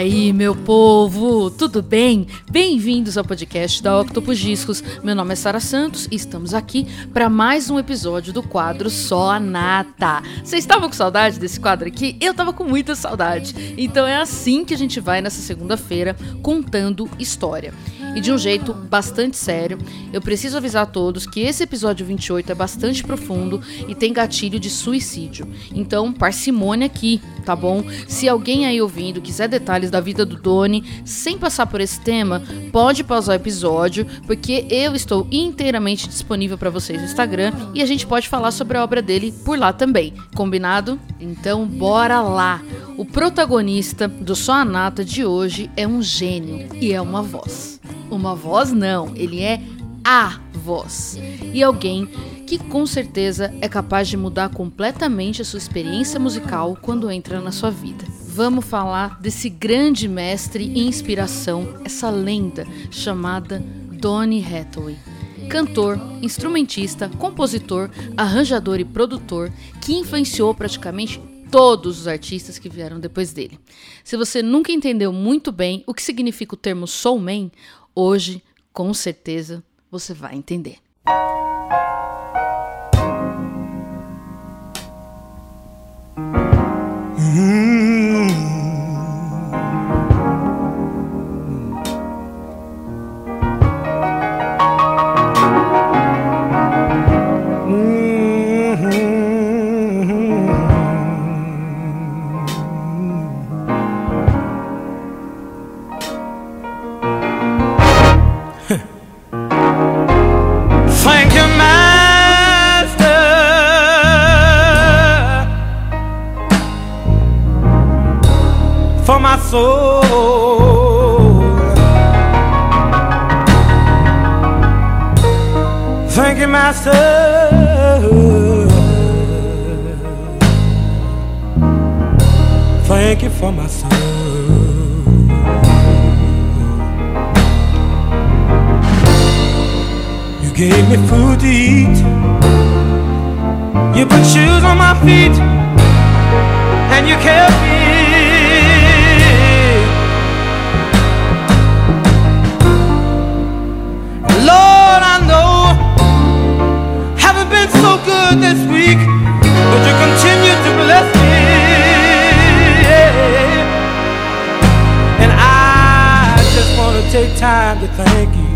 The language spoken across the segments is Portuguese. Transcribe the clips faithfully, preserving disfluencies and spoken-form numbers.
aí, meu povo, tudo bem? Bem-vindos ao podcast da Octopus Discos. Meu nome é Sara Santos e estamos aqui para mais um episódio do quadro Só a Nata. Vocês estavam com saudade desse quadro aqui? Eu tava com muita saudade. Então é assim que a gente vai nessa segunda-feira, contando história. E de um jeito bastante sério, eu preciso avisar a todos que esse episódio vinte e oito é bastante profundo e tem gatilho de suicídio. Então, parcimônia aqui, tá bom? Se alguém aí ouvindo quiser detalhes da vida do Donny, sem passar por esse tema, pode pausar o episódio, porque eu estou inteiramente disponível para vocês no Instagram e a gente pode falar sobre a obra dele por lá também. Combinado? Então, bora lá! O protagonista do Só a Nata de hoje é um gênio e é uma voz. Uma voz não, ele é a voz. E alguém que com certeza é capaz de mudar completamente a sua experiência musical quando entra na sua vida. Vamos falar desse grande mestre e inspiração, essa lenda chamada Donny Hathaway. Cantor, instrumentista, compositor, arranjador e produtor que influenciou praticamente todos os artistas que vieram depois dele. Se você nunca entendeu muito bem o que significa o termo soul man, hoje, com certeza, você vai entender. Gave me food to eat. You put shoes on my feet, and you kept me. Lord, I know haven't been so good this week, but you continue to bless me, and I just want to take time to thank you.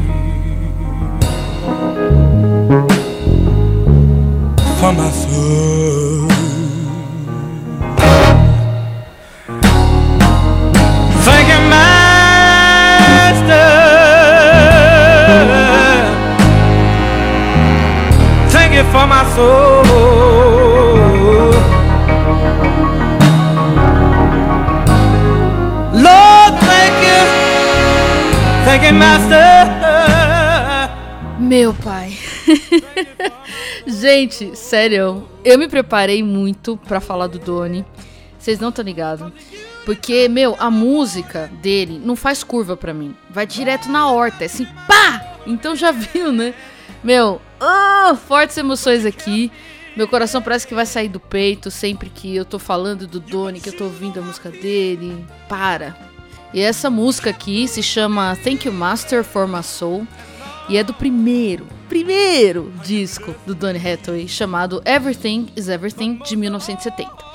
For my soul. Thank you, Master. Thank you for my soul. Lord, thank you. Thank you, Master. Meu pai. Gente, sério, eu me preparei muito pra falar do Donny. Vocês não estão ligados. Porque, meu, a música dele não faz curva pra mim. Vai direto na horta, é assim, pá! Então já viu, né? Meu, oh, fortes emoções aqui. Meu coração parece que vai sair do peito sempre que eu tô falando do Donny, que eu tô ouvindo a música dele. Para! E essa música aqui se chama Thank You Master For My Soul. E é do primeiro, primeiro disco do Donny Hathaway, chamado Everything is Everything, de mil novecentos e setenta.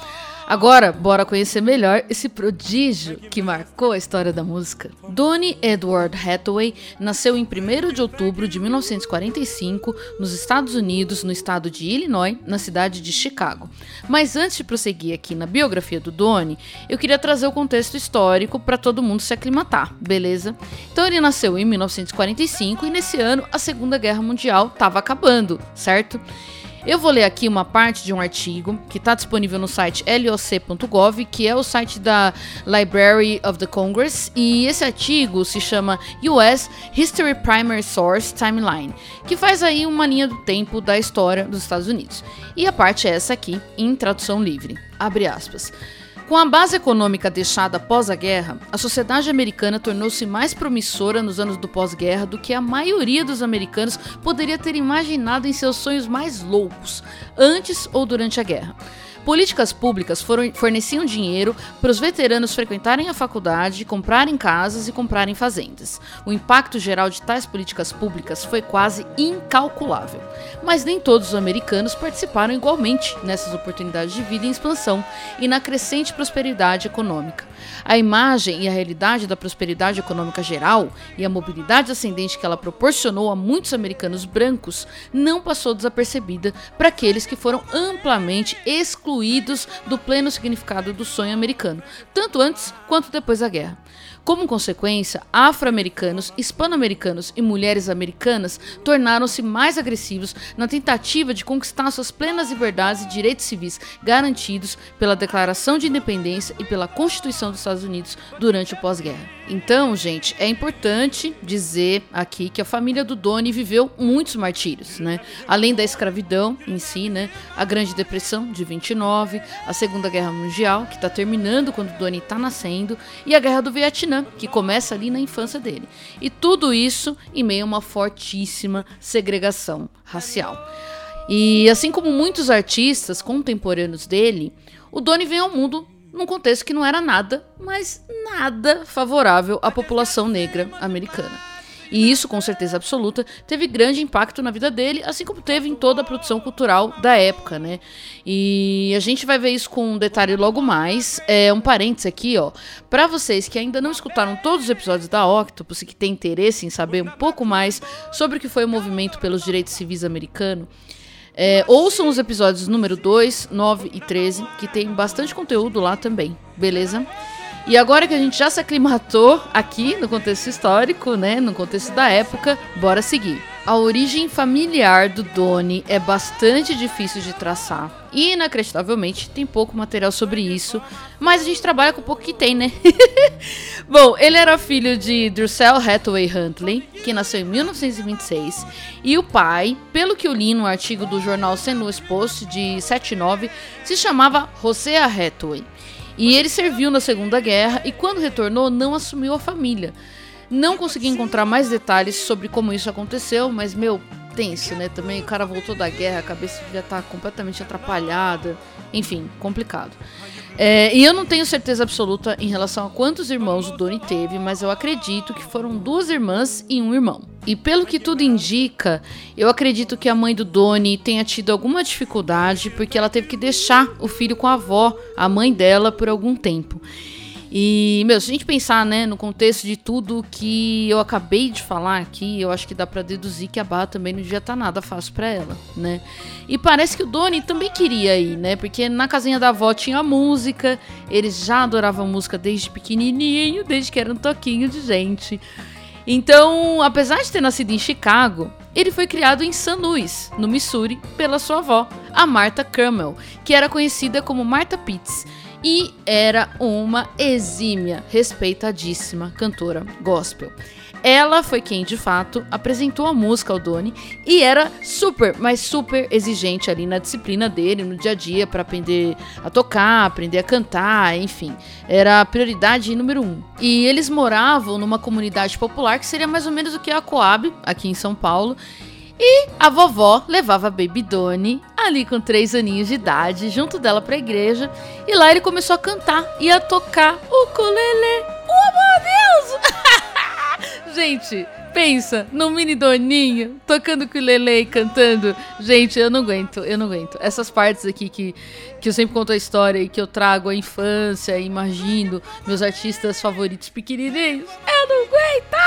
Agora, bora conhecer melhor esse prodígio que marcou a história da música. Donny Edward Hathaway nasceu em primeiro de outubro de mil novecentos e quarenta e cinco, nos Estados Unidos, no estado de Illinois, na cidade de Chicago. Mas antes de prosseguir aqui na biografia do Donny, eu queria trazer o contexto histórico para todo mundo se aclimatar, beleza? Então ele nasceu em mil novecentos e quarenta e cinco e nesse ano a Segunda Guerra Mundial estava acabando, certo? Eu vou ler aqui uma parte de um artigo que está disponível no site L O C ponto gov, que é o site da Library of the Congress, e esse artigo se chama U S History Primary Source Timeline, que faz aí uma linha do tempo da história dos Estados Unidos. E a parte é essa aqui, em tradução livre, abre aspas. Com a base econômica deixada após a guerra, a sociedade americana tornou-se mais promissora nos anos do pós-guerra do que a maioria dos americanos poderia ter imaginado em seus sonhos mais loucos, antes ou durante a guerra. Políticas públicas foram, forneciam dinheiro para os veteranos frequentarem a faculdade, comprarem casas e comprarem fazendas. O impacto geral de tais políticas públicas foi quase incalculável. Mas nem todos os americanos participaram igualmente nessas oportunidades de vida em expansão e na crescente prosperidade econômica. A imagem e a realidade da prosperidade econômica geral e a mobilidade ascendente que ela proporcionou a muitos americanos brancos não passou desapercebida para aqueles que foram amplamente excluídos do pleno significado do sonho americano, tanto antes quanto depois da guerra. Como consequência, afro-americanos, hispano-americanos e mulheres americanas tornaram-se mais agressivos na tentativa de conquistar suas plenas liberdades e direitos civis garantidos pela Declaração de Independência e pela Constituição dos Estados Unidos durante o pós-guerra. Então, gente, é importante dizer aqui que a família do Donny viveu muitos martírios, né? Além da escravidão em si, né? A Grande Depressão de vinte e nove, a Segunda Guerra Mundial, que está terminando quando o Donny está nascendo, e a Guerra do Vietnã, que começa ali na infância dele. E tudo isso em meio a uma fortíssima segregação racial. E assim como muitos artistas contemporâneos dele, o Donny vem ao mundo num contexto que não era nada, mas nada favorável à população negra americana. E isso, com certeza absoluta, teve grande impacto na vida dele, assim como teve em toda a produção cultural da época, né? E a gente vai ver isso com um detalhe logo mais. É um parênteses aqui, ó. Pra vocês que ainda não escutaram todos os episódios da Octopus e que têm interesse em saber um pouco mais sobre o que foi o movimento pelos direitos civis americano, É, ouçam os episódios número dois, nove e treze, que tem bastante conteúdo lá também, beleza? E agora que a gente já se aclimatou aqui no contexto histórico, né, no contexto da época, bora seguir. A origem familiar do Donny é bastante difícil de traçar. E, inacreditavelmente, tem pouco material sobre isso, mas a gente trabalha com o pouco que tem, né? Bom, ele era filho de Drussel Hathaway Huntley, que nasceu em mil novecentos e vinte e seis, e o pai, pelo que eu li no artigo do jornal Senus Post de setenta e nove, se chamava Hosea Hathaway. E ele serviu na Segunda Guerra e, quando retornou, não assumiu a família. Não consegui encontrar mais detalhes sobre como isso aconteceu, mas, meu, tenso, né? Também o cara voltou da guerra, a cabeça já tá completamente atrapalhada. Enfim, complicado. É, e eu não tenho certeza absoluta em relação a quantos irmãos o Donny teve, mas eu acredito que foram duas irmãs e um irmão. E pelo que tudo indica, eu acredito que a mãe do Donny tenha tido alguma dificuldade, porque ela teve que deixar o filho com a avó, a mãe dela, por algum tempo. E, meu, se a gente pensar, né, no contexto de tudo que eu acabei de falar aqui, eu acho que dá pra deduzir que a barra também não devia estar nada fácil pra ela, né? E parece que o Donny também queria ir, né? Porque na casinha da avó tinha música, ele já adorava música desde pequenininho, desde que era um toquinho de gente. Então, apesar de ter nascido em Chicago, ele foi criado em Saint Louis, no Missouri, pela sua avó, a Martha Carmel, que era conhecida como Martha Pitts. E era uma exímia, respeitadíssima cantora gospel. Ela foi quem, de fato, apresentou a música ao Donny e era super, mas super exigente ali na disciplina dele, no dia a dia, para aprender a tocar, aprender a cantar, enfim. Era a prioridade número um. E eles moravam numa comunidade popular que seria mais ou menos o que é a Coab, aqui em São Paulo. E a vovó levava a Baby Donny, ali com três aninhos de idade, junto dela pra igreja. E lá ele começou a cantar e a tocar o ukulele. Oh, meu Deus! Gente, pensa no mini Doninho tocando ukulele e cantando. Gente, eu não aguento, eu não aguento. Essas partes aqui que, que eu sempre conto a história e que eu trago a infância, imagino meus artistas favoritos pequenininhos. Não aguenta!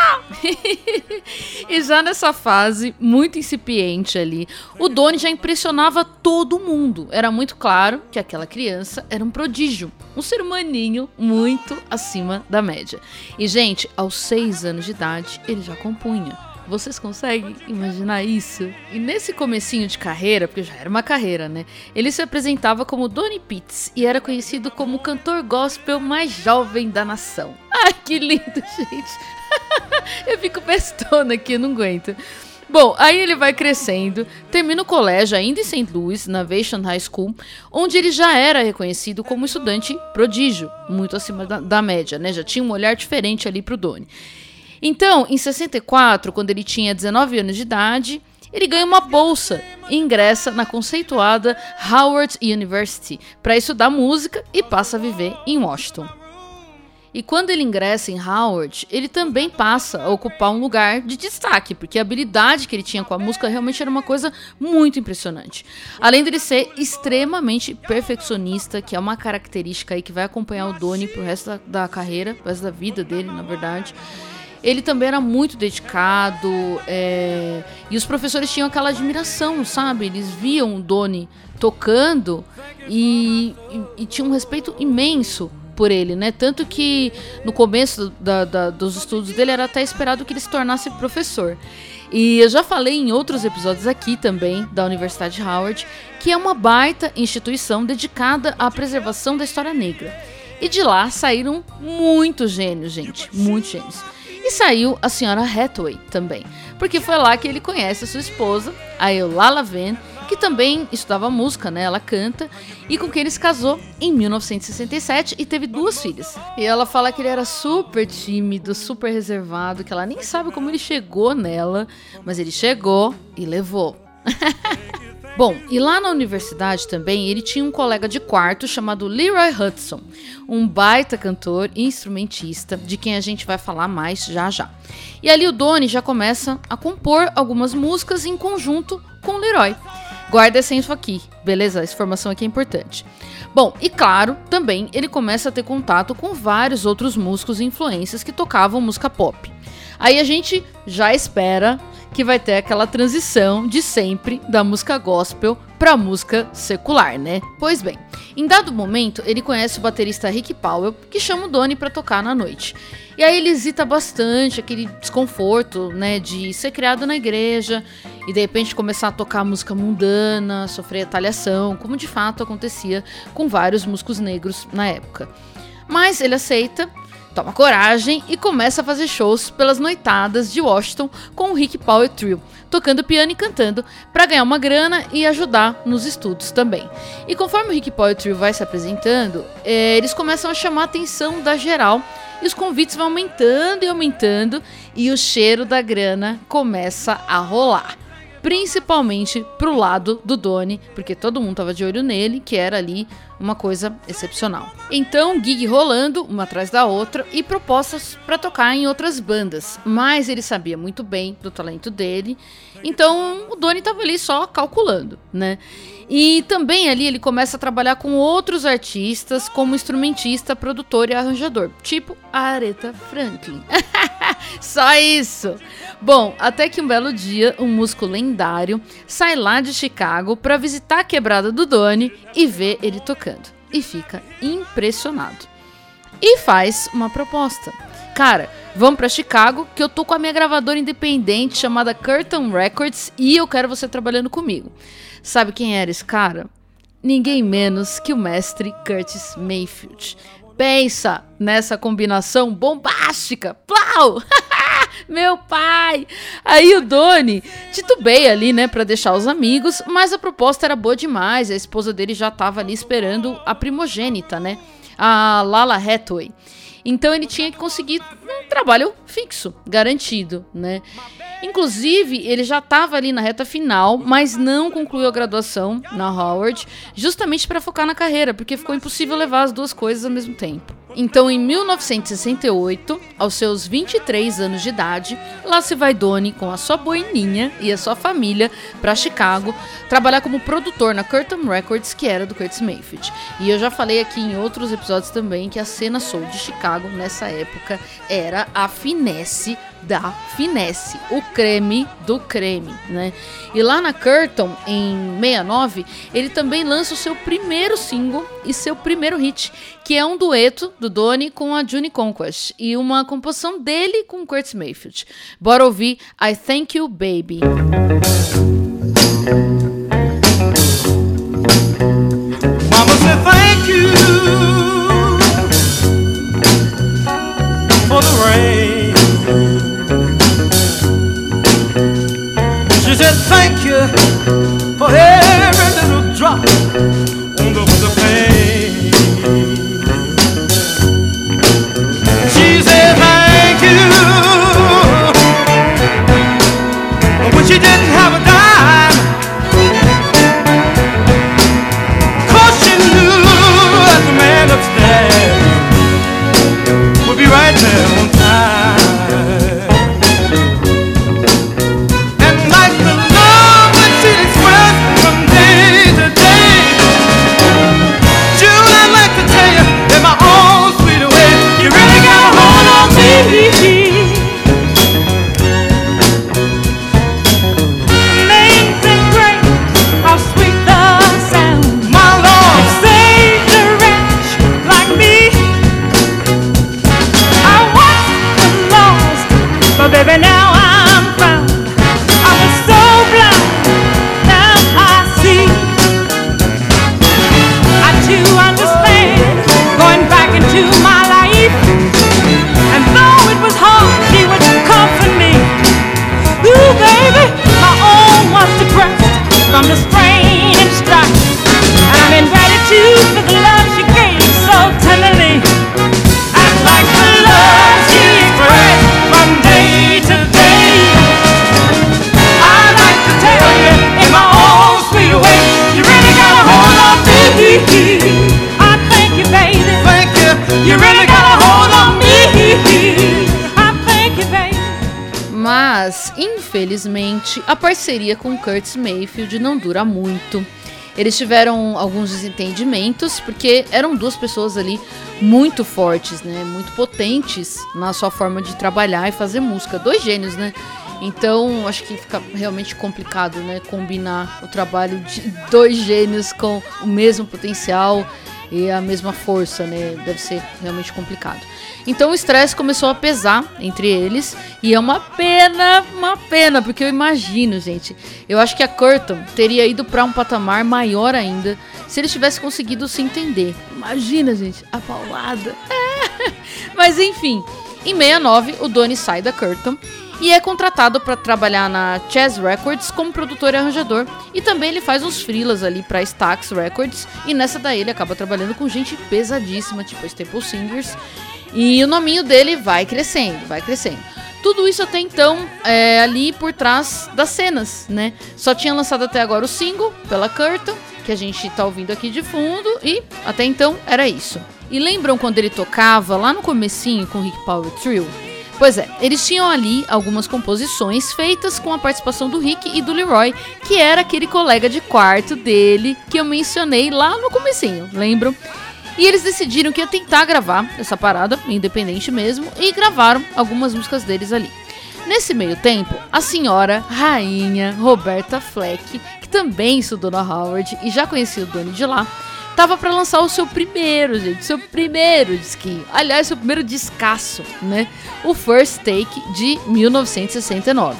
E já nessa fase muito incipiente ali, o Donny já impressionava todo mundo. Era muito claro que aquela criança era um prodígio, um ser humaninho muito acima da média. E, gente, aos seis anos de idade, ele já compunha. Vocês conseguem imaginar isso? E nesse comecinho de carreira, porque já era uma carreira, né? Ele se apresentava como Donny Pitts e era conhecido como o cantor gospel mais jovem da nação. Ai, que lindo, gente. Eu fico bestona aqui, eu não aguento. Bom, aí ele vai crescendo, termina o colégio ainda em Saint Louis, na Vachon High School, onde ele já era reconhecido como estudante prodígio, muito acima da, da média, né? Já tinha um olhar diferente ali pro Donny. Então, em sessenta e quatro, quando ele tinha dezenove anos de idade, ele ganha uma bolsa e ingressa na conceituada Howard University para estudar música e passa a viver em Washington. E quando ele ingressa em Howard, ele também passa a ocupar um lugar de destaque, porque a habilidade que ele tinha com a música realmente era uma coisa muito impressionante. Além dele ser extremamente perfeccionista, que é uma característica aí que vai acompanhar o Donny pro resto da, da carreira, pro resto da vida dele, na verdade. Ele também era muito dedicado, é... e os professores tinham aquela admiração, sabe? Eles viam o Donny tocando e, e, e tinham um respeito imenso por ele, né? Tanto que no começo da, da, dos estudos dele era até esperado que ele se tornasse professor. E eu já falei em outros episódios aqui também da Universidade de Howard, que é uma baita instituição dedicada à preservação da história negra. E de lá saíram muitos gênios, gente, muitos gênios. E saiu a senhora Hathaway também, porque foi lá que ele conhece a sua esposa, a Eulala, que também estudava música, né? Ela canta, e com quem ele se casou em mil novecentos e sessenta e sete e teve duas filhas. E ela fala que ele era super tímido, super reservado, que ela nem sabe como ele chegou nela, mas ele chegou e levou. Bom, e lá na universidade também ele tinha um colega de quarto chamado Leroy Hutson, um baita cantor e instrumentista, de quem a gente vai falar mais já já. E ali o Donny já começa a compor algumas músicas em conjunto com o Leroy. Guarda essa info aqui, beleza? Essa informação aqui é importante. Bom, e claro, também ele começa a ter contato com vários outros músicos e influências que tocavam música pop. Aí a gente já espera que vai ter aquela transição de sempre da música gospel para música secular, né? Pois bem, em dado momento, ele conhece o baterista Rick Powell, que chama o Donny para tocar na noite. E aí ele hesita bastante, aquele desconforto, né, de ser criado na igreja e de repente começar a tocar música mundana, sofrer retaliação, como de fato acontecia com vários músicos negros na época. Mas ele aceita, toma coragem e começa a fazer shows pelas noitadas de Washington com o Rick Powell Trio, tocando piano e cantando, para ganhar uma grana e ajudar nos estudos também. E conforme o Rick Powell Trio vai se apresentando, é, eles começam a chamar a atenção da geral, e os convites vão aumentando e aumentando, e o cheiro da grana começa a rolar. Principalmente pro lado do Donny, porque todo mundo tava de olho nele, que era ali uma coisa excepcional. Então, gig rolando, uma atrás da outra, e propostas para tocar em outras bandas, mas ele sabia muito bem do talento dele, então o Donny tava ali só calculando, né? E também ali ele começa a trabalhar com outros artistas como instrumentista, produtor e arranjador, tipo a Aretha Franklin. Só isso! Bom, até que um belo dia, um músico lendário sai lá de Chicago para visitar a quebrada do Donny e vê ele tocando. E fica impressionado. E faz uma proposta. Cara, vamos para Chicago que eu tô com a minha gravadora independente chamada Curtom Records e eu quero você trabalhando comigo. Sabe quem era esse cara? Ninguém menos que o mestre Curtis Mayfield. Pensa nessa combinação bombástica. Plau! Meu pai! Aí o Donny titubeia ali, né, pra deixar os amigos, mas a proposta era boa demais, a esposa dele já tava ali esperando a primogênita, né, a Lalah Hathaway. Então ele tinha que conseguir um trabalho fixo, garantido, né. Inclusive, ele já estava ali na reta final, mas não concluiu a graduação na Howard, justamente para focar na carreira, porque ficou impossível levar as duas coisas ao mesmo tempo. Então, em mil novecentos e sessenta e oito, aos seus vinte e três anos de idade, lá se vai Donny com a sua boininha e a sua família para Chicago, trabalhar como produtor na Curtom Records, que era do Curtis Mayfield. E eu já falei aqui em outros episódios também que a cena soul de Chicago, nessa época, era a finesse da finesse, o creme do creme, né? E lá na Curtom, em sessenta e nove, ele também lança o seu primeiro single e seu primeiro hit, que é um dueto do Donny com a June Conquest e uma composição dele com Curtis Mayfield. Bora ouvir I Thank You Baby. Mama said thank you for the rain. She said thank you for every little drop on the, the pain. She didn't have a dime. baby, now I'm found. I was so blind, now I see. I too understand, going back into my life. And though it was hard, he would comfort me. Ooh, baby, my own was depressed from the strain and strife. And I'm in gratitude for the love she gave so tenderly. And like the love she expressed from day to day, I like to tell you in my own sweet way, you really got a hold on me. I thank you, baby. Thank you. You really got a hold on me. I thank you, baby. Mas, infelizmente, a parceria com Curtis Mayfield não dura muito. Eles tiveram alguns desentendimentos, porque eram duas pessoas ali muito fortes, né? Muito potentes na sua forma de trabalhar e fazer música. Dois gênios, né? Então, acho que fica realmente complicado, né? Combinar o trabalho de dois gênios com o mesmo potencial e a mesma força, né? Deve ser realmente complicado. Então o estresse começou a pesar entre eles. E é uma pena, uma pena, porque eu imagino, gente. Eu acho que a Curtom teria ido pra um patamar maior ainda se eles tivessem conseguido se entender. Imagina, gente, a paulada. É. Mas enfim, em sessenta e nove, o Donny sai da Curtom e é contratado para trabalhar na Chess Records como produtor e arranjador. E também ele faz uns freelas ali para Stax Records. E nessa daí ele acaba trabalhando com gente pesadíssima, tipo a Staple Singers. E o nominho dele vai crescendo, vai crescendo. Tudo isso até então é ali por trás das cenas, né? Só tinha lançado até agora o single pela Curtom, que a gente tá ouvindo aqui de fundo. E até então era isso. E lembram quando ele tocava lá no comecinho com o Rick Powell Trio? Pois é, eles tinham ali algumas composições feitas com a participação do Rick e do Leroy, que era aquele colega de quarto dele que eu mencionei lá no comecinho, lembram? E eles decidiram que ia tentar gravar essa parada, independente mesmo, e gravaram algumas músicas deles ali. Nesse meio tempo, a senhora rainha Roberta Flack, que também estudou na Howard e já conhecia o Donny de lá, tava pra lançar o seu primeiro, gente, seu primeiro disquinho. Aliás, seu primeiro discaço, né? O First Take, de mil novecentos e sessenta e nove.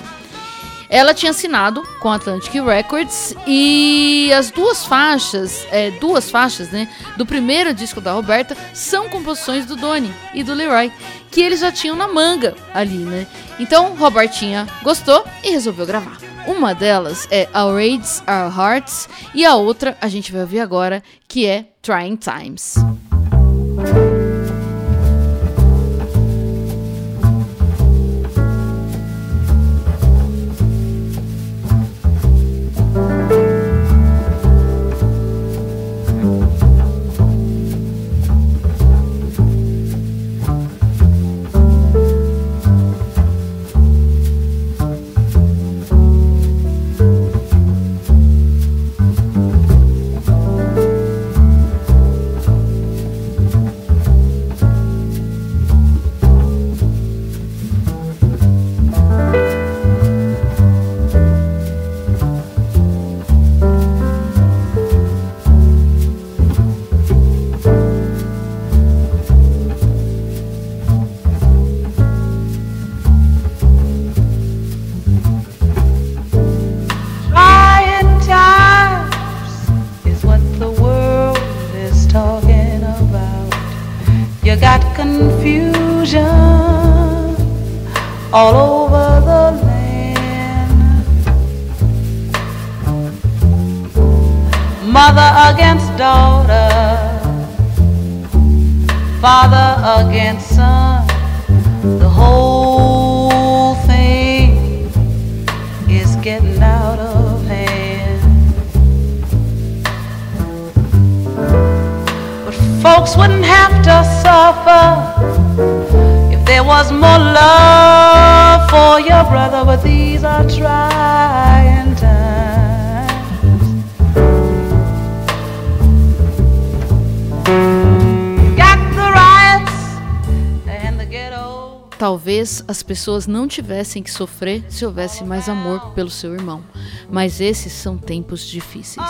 Ela tinha assinado com a Atlantic Records e as duas faixas, é, duas faixas, né, do primeiro disco da Roberta são composições do Donny e do Leroy, que eles já tinham na manga ali, né? Então, Robertinha gostou e resolveu gravar. Uma delas é Our Raids, Our Hearts, e a outra a gente vai ouvir agora, que é Trying Times. All over the land, mother against daughter, father against son, the whole thing is getting out of hand. But folks wouldn't have to suffer if there was more love for your brother, but these are trying times. You got the riots and the ghetto. Talvez as pessoas não tivessem que sofrer se houvesse mais amor pelo seu irmão, mas esses são tempos difíceis.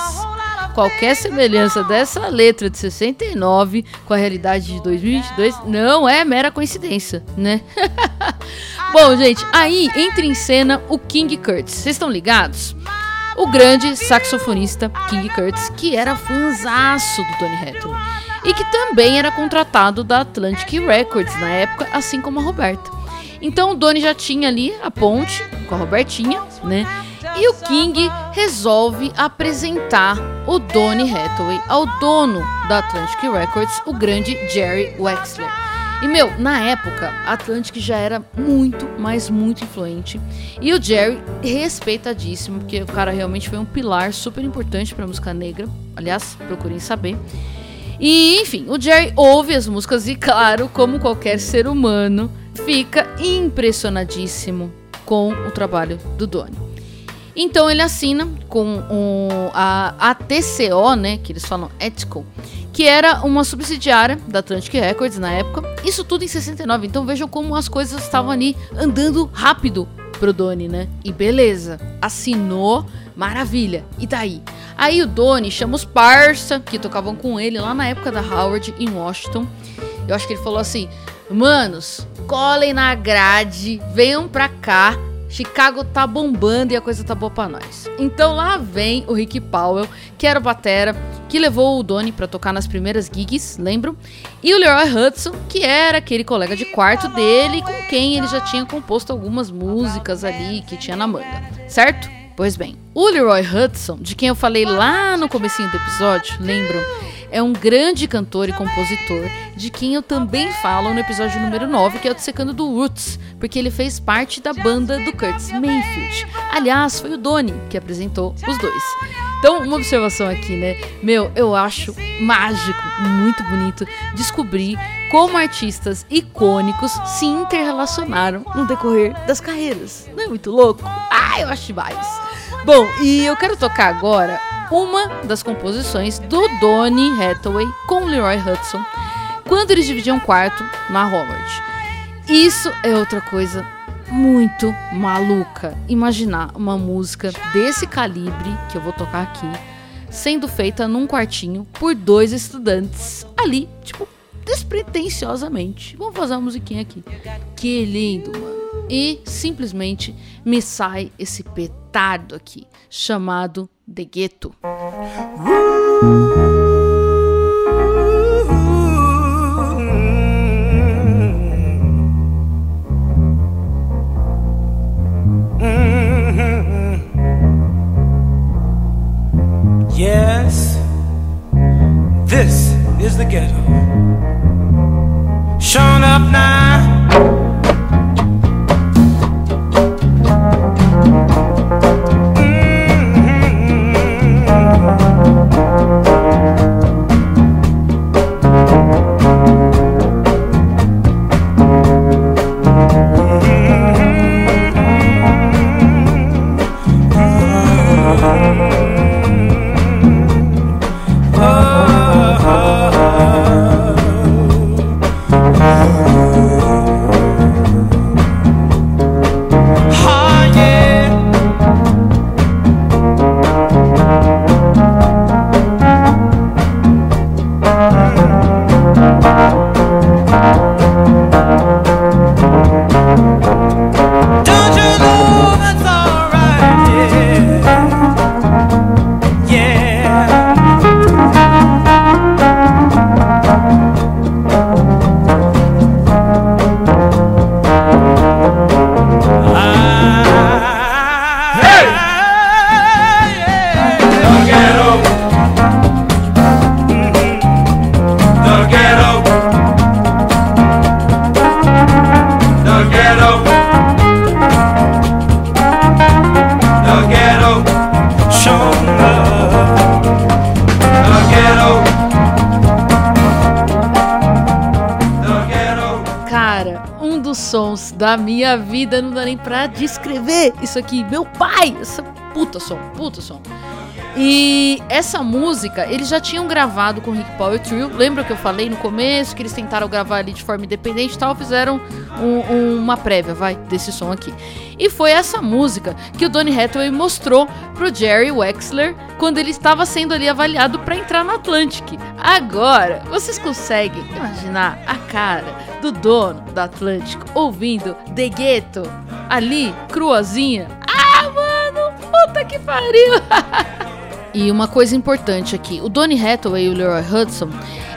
qualquer semelhança dessa letra de sessenta e nove com a realidade de dois mil e vinte e dois não é mera coincidência, né? Bom, gente, aí entra em cena o King Curtis. Vocês estão ligados? O grande saxofonista King Curtis, que era fanzaço do Donny Hathaway e que também era contratado da Atlantic Records na época, assim como a Roberta. Então o Donny já tinha ali a ponte com a Robertinha, né? E o King resolve apresentar o Donny Hathaway ao dono da Atlantic Records, o grande Jerry Wexler. E, meu, na época, a Atlantic já era muito, mas muito influente. E o Jerry, respeitadíssimo, porque o cara realmente foi um pilar super importante para a música negra. Aliás, procurem saber. E, enfim, o Jerry ouve as músicas e, claro, como qualquer ser humano, fica impressionadíssimo com o trabalho do Donny. Então ele assina com um, a A T C O, né, que eles falam A T C O, que era uma subsidiária da Atlantic Records na época. Isso tudo em sessenta e nove, então vejam como as coisas estavam ali andando rápido pro Donny, né? E beleza, assinou, maravilha, e daí? Aí o Donny chama os parça que tocavam com ele lá na época da Howard em Washington. Eu acho que ele falou assim: manos, colhem na grade, venham pra cá, Chicago tá bombando e a coisa tá boa pra nós. Então lá vem o Rick Powell, que era o batera, que levou o Donny pra tocar nas primeiras gigs, lembram? E o Leroy Hutson, que era aquele colega de quarto dele, com quem ele já tinha composto algumas músicas ali que tinha na manga, certo? Pois bem, o Leroy Hutson, de quem eu falei lá no comecinho do episódio, lembram? É um grande cantor e compositor, de quem eu também falo no episódio número nove, que é o Dissecando do Roots, porque ele fez parte da banda do Curtis Mayfield. Aliás, foi o Donny que apresentou os dois. Então, uma observação aqui, né? Meu, eu acho mágico, muito bonito, descobrir como artistas icônicos se interrelacionaram no decorrer das carreiras. Não é muito louco? Ah, eu acho demais. Bom, e eu quero tocar agora uma das composições do Donny Hathaway com Leroy Hutson, quando eles dividiam quarto na Howard. Isso é outra coisa muito maluca. Imaginar uma música desse calibre, que eu vou tocar aqui, sendo feita num quartinho por dois estudantes ali, tipo, despretensiosamente. Vamos fazer uma musiquinha aqui. Que lindo, mano. E simplesmente me sai esse petardo aqui, chamado The Ghetto. Yes, this is the ghetto. Shown up now. Da minha vida, não dá nem pra descrever isso aqui. Meu pai, essa puta som, puta som. E essa música, eles já tinham gravado com Rick Powell e Trio. Lembra que eu falei no começo que eles tentaram gravar ali de forma independente e tal? Fizeram um, um, uma prévia, vai, desse som aqui. E foi essa música que o Donny Hathaway mostrou pro Jerry Wexler quando ele estava sendo ali avaliado para entrar na Atlantic. Agora, vocês conseguem imaginar a cara do dono da Atlantic ouvindo The Ghetto ali, cruazinha? Ah, mano, puta que pariu! E uma coisa importante aqui, o Donny Hathaway e o Leroy Hutson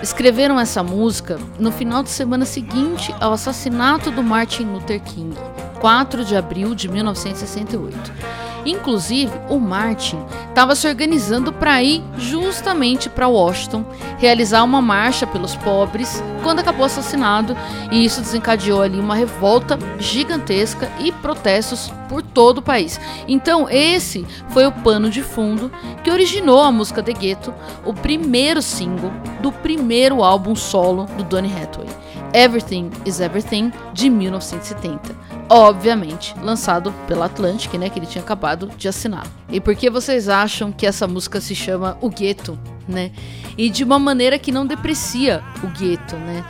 escreveram essa música no final de semana seguinte ao assassinato do Martin Luther King, quatro de abril de mil novecentos e sessenta e oito. Inclusive, o Martin estava se organizando para ir justamente para Washington realizar uma marcha pelos pobres quando acabou assassinado, e isso desencadeou ali uma revolta gigantesca e protestos por todo o país. Então esse foi o pano de fundo que originou a música The Ghetto, o primeiro single do primeiro álbum solo do Donny Hathaway, Everything is Everything, de mil novecentos e setenta. Obviamente, lançado pela Atlantic, né, que ele tinha acabado de assinar. E por que vocês acham que essa música se chama O Gueto, né? E de uma maneira que não deprecia o gueto, né?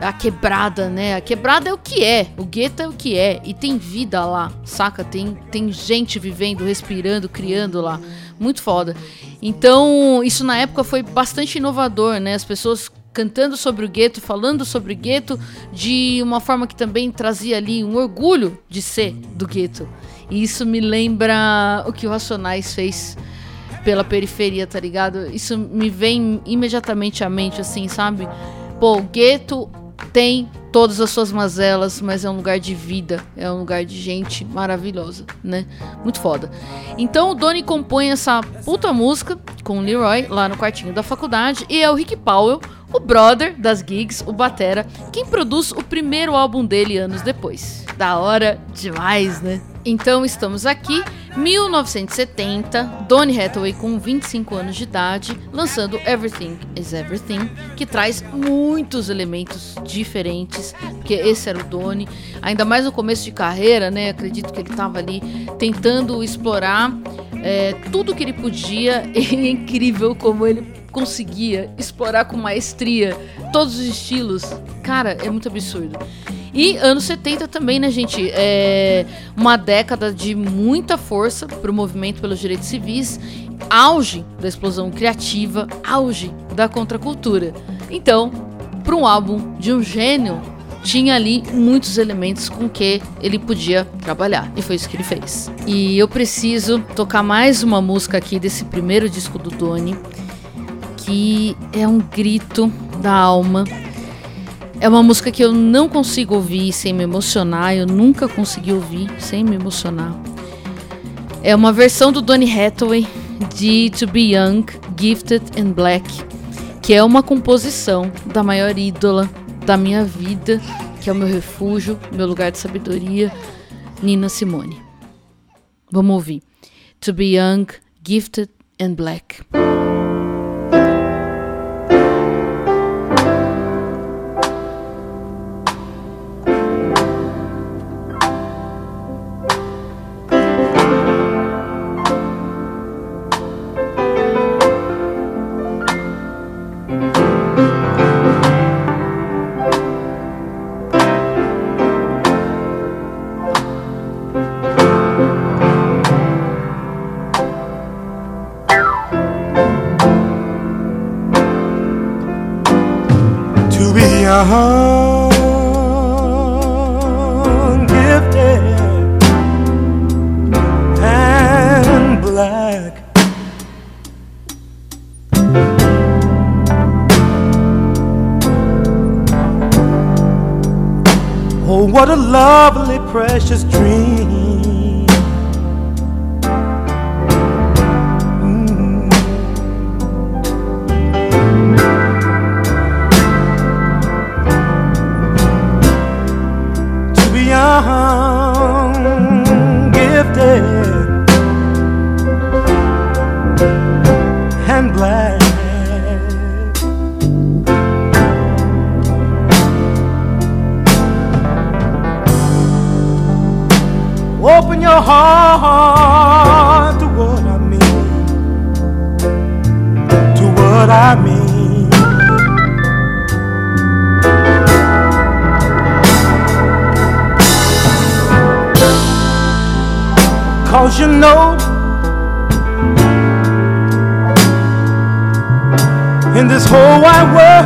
A quebrada, né? A quebrada é o que é, o gueto é o que é, e tem vida lá, saca? Tem, tem gente vivendo, respirando, criando lá. Muito foda. Então, isso na época foi bastante inovador, né? As pessoas cantando sobre o gueto, falando sobre o gueto, de uma forma que também trazia ali um orgulho de ser do gueto. E isso me lembra o que o Racionais fez pela periferia, tá ligado? Isso me vem imediatamente à mente, assim, sabe? Pô, o gueto tem todas as suas mazelas, mas é um lugar de vida, é um lugar de gente maravilhosa, né? Muito foda. Então o Donny compõe essa puta música com o Leroy lá no quartinho da faculdade, e é o Rick Powell, o brother das gigs, o batera, quem produz o primeiro álbum dele anos depois. Da hora demais, né? Então estamos aqui, mil novecentos e setenta, Donny Hathaway com vinte e cinco anos de idade, lançando Everything is Everything, que traz muitos elementos diferentes, porque esse era o Donny, ainda mais no começo de carreira, né? Acredito que ele estava ali tentando explorar é, tudo que ele podia, e é incrível como ele conseguia explorar com maestria todos os estilos. Cara, é muito absurdo. E anos setenta também, né, gente? É uma década de muita força para o movimento pelos direitos civis, auge da explosão criativa, auge da contracultura. Então, para um álbum de um gênio, tinha ali muitos elementos com que ele podia trabalhar. E foi isso que ele fez. E eu preciso tocar mais uma música aqui desse primeiro disco do Donny, que é um grito da alma. É uma música que eu não consigo ouvir sem me emocionar. Eu nunca consegui ouvir sem me emocionar. É uma versão do Donny Hathaway de To Be Young, Gifted and Black, que é uma composição da maior ídola da minha vida, que é o meu refúgio, meu lugar de sabedoria, Nina Simone. Vamos ouvir To Be Young, Gifted and Black. What a lovely, precious dream. Mm. To be young, gifted, and black. Open your heart to what I mean. what I mean. Cause you know, in this whole wide world,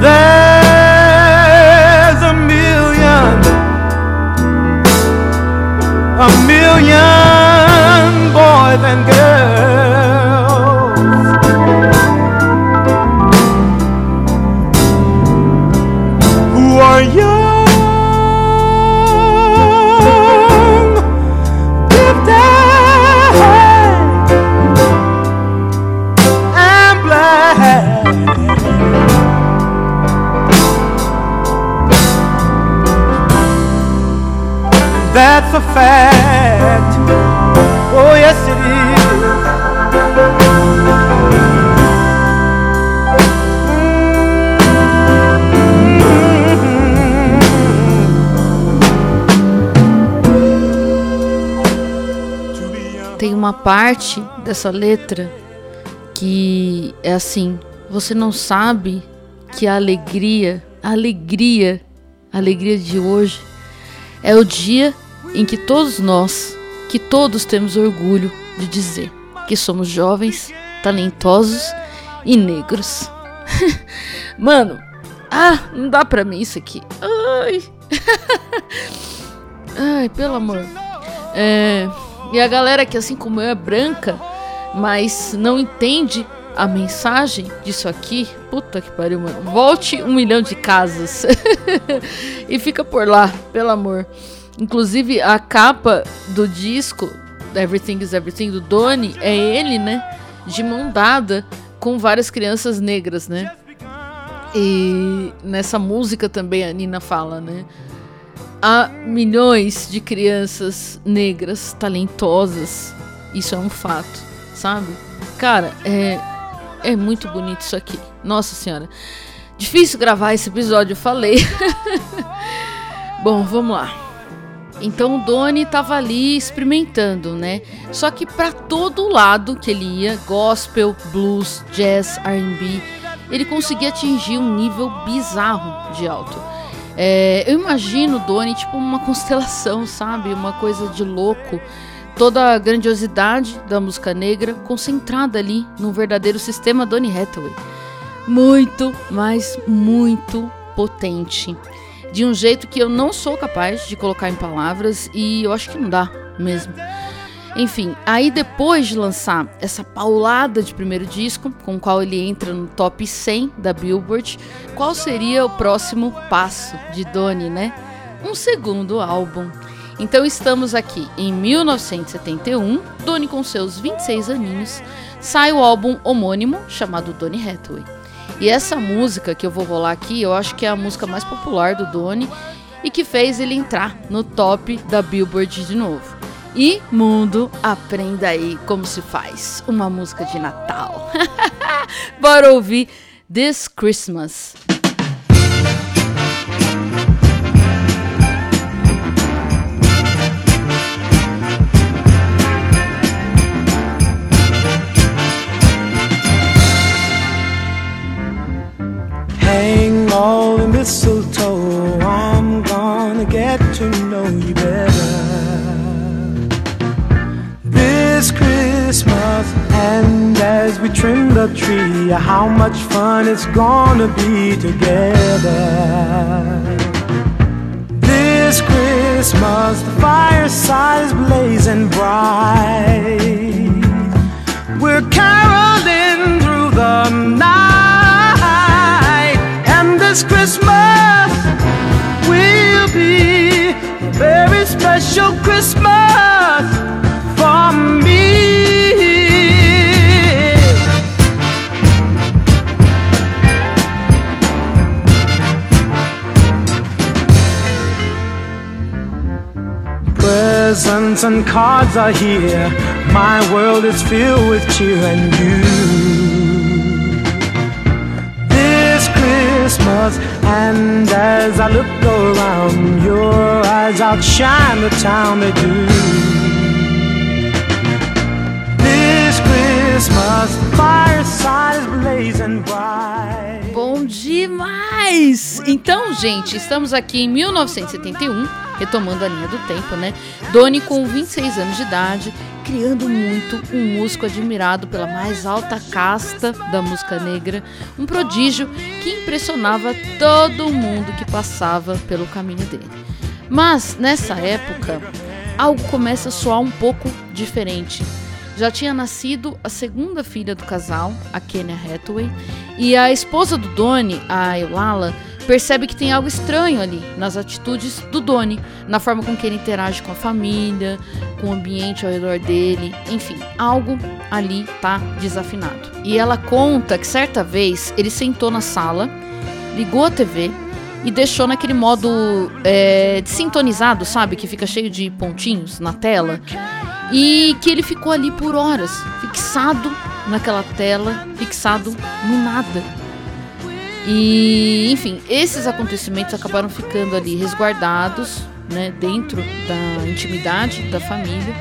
there's a million, a million boys and girls who are young, gifted, and black. That's a fact. Oh, yes it is. Tem uma parte dessa letra que é assim: você não sabe que a alegria, a alegria, a alegria de hoje é o dia em que todos nós, que todos temos orgulho de dizer que somos jovens, talentosos e negros. Mano, ah, não dá pra mim isso aqui. Ai, ai, pelo amor. É, e a galera que assim como eu é branca, mas não entende a mensagem disso aqui, puta que pariu, mano. Volte um milhão de casas e fica por lá, pelo amor. Inclusive a capa do disco Everything is Everything do Donny é ele, né, de mão dada com várias crianças negras, né. E nessa música também a Nina fala, né, há milhões de crianças negras talentosas, isso é um fato, sabe, cara. É, é muito bonito isso aqui. Nossa senhora, difícil gravar esse episódio, eu falei. Bom, vamos lá. Então o Donny tava ali experimentando, né? Só que pra todo lado que ele ia, gospel, blues, jazz, R and B, ele conseguia atingir um nível bizarro de alto. É, eu imagino o Donny tipo uma constelação, sabe? Uma coisa de louco. Toda a grandiosidade da música negra concentrada ali num verdadeiro sistema Donny Hathaway. Muito, mas muito potente. De um jeito que eu não sou capaz de colocar em palavras, e eu acho que não dá mesmo. Enfim, aí depois de lançar essa paulada de primeiro disco, com o qual ele entra no top cem da Billboard, qual seria o próximo passo de Donny, né? Um segundo álbum. Então estamos aqui em mil novecentos e setenta e um, Donny com seus vinte e seis aninhos, sai o álbum homônimo chamado Donny Hathaway. E essa música que eu vou rolar aqui, eu acho que é a música mais popular do Donny e que fez ele entrar no top da Billboard de novo. E mundo, aprenda aí como se faz uma música de Natal. Bora ouvir This Christmas. Hang all the mistletoe, I'm gonna get to know you better this Christmas. And as we trim the tree, how much fun it's gonna be together this Christmas. The fireside is blazing bright, we're caroling through the night. This Christmas will be a very special Christmas for me. Presents and cards are here, my world is filled with cheer and you. This Christmas Christmas. And as I look around, your eyes outshine the town they do. This Christmas, the fireside is blazing bright. Bom demais! Então, gente, estamos aqui em mil novecentos e setenta e um, retomando a linha do tempo, né? Donny com vinte e seis anos de idade, criando muito, um músico admirado pela mais alta casta da música negra, um prodígio que impressionava todo mundo que passava pelo caminho dele. Mas, nessa época, algo começa a soar um pouco diferente. Já tinha nascido a segunda filha do casal, a Kenya Hathaway, e a esposa do Donny, a Eulala, percebe que tem algo estranho ali nas atitudes do Donny, na forma com que ele interage com a família, com o ambiente ao redor dele, enfim, algo ali tá desafinado. E ela conta que certa vez ele sentou na sala, ligou a T V e deixou naquele modo é, desintonizado, sabe, que fica cheio de pontinhos na tela, e que ele ficou ali por horas, fixado naquela tela, fixado no nada. E, enfim, esses acontecimentos acabaram ficando ali resguardados, né, dentro da intimidade da família.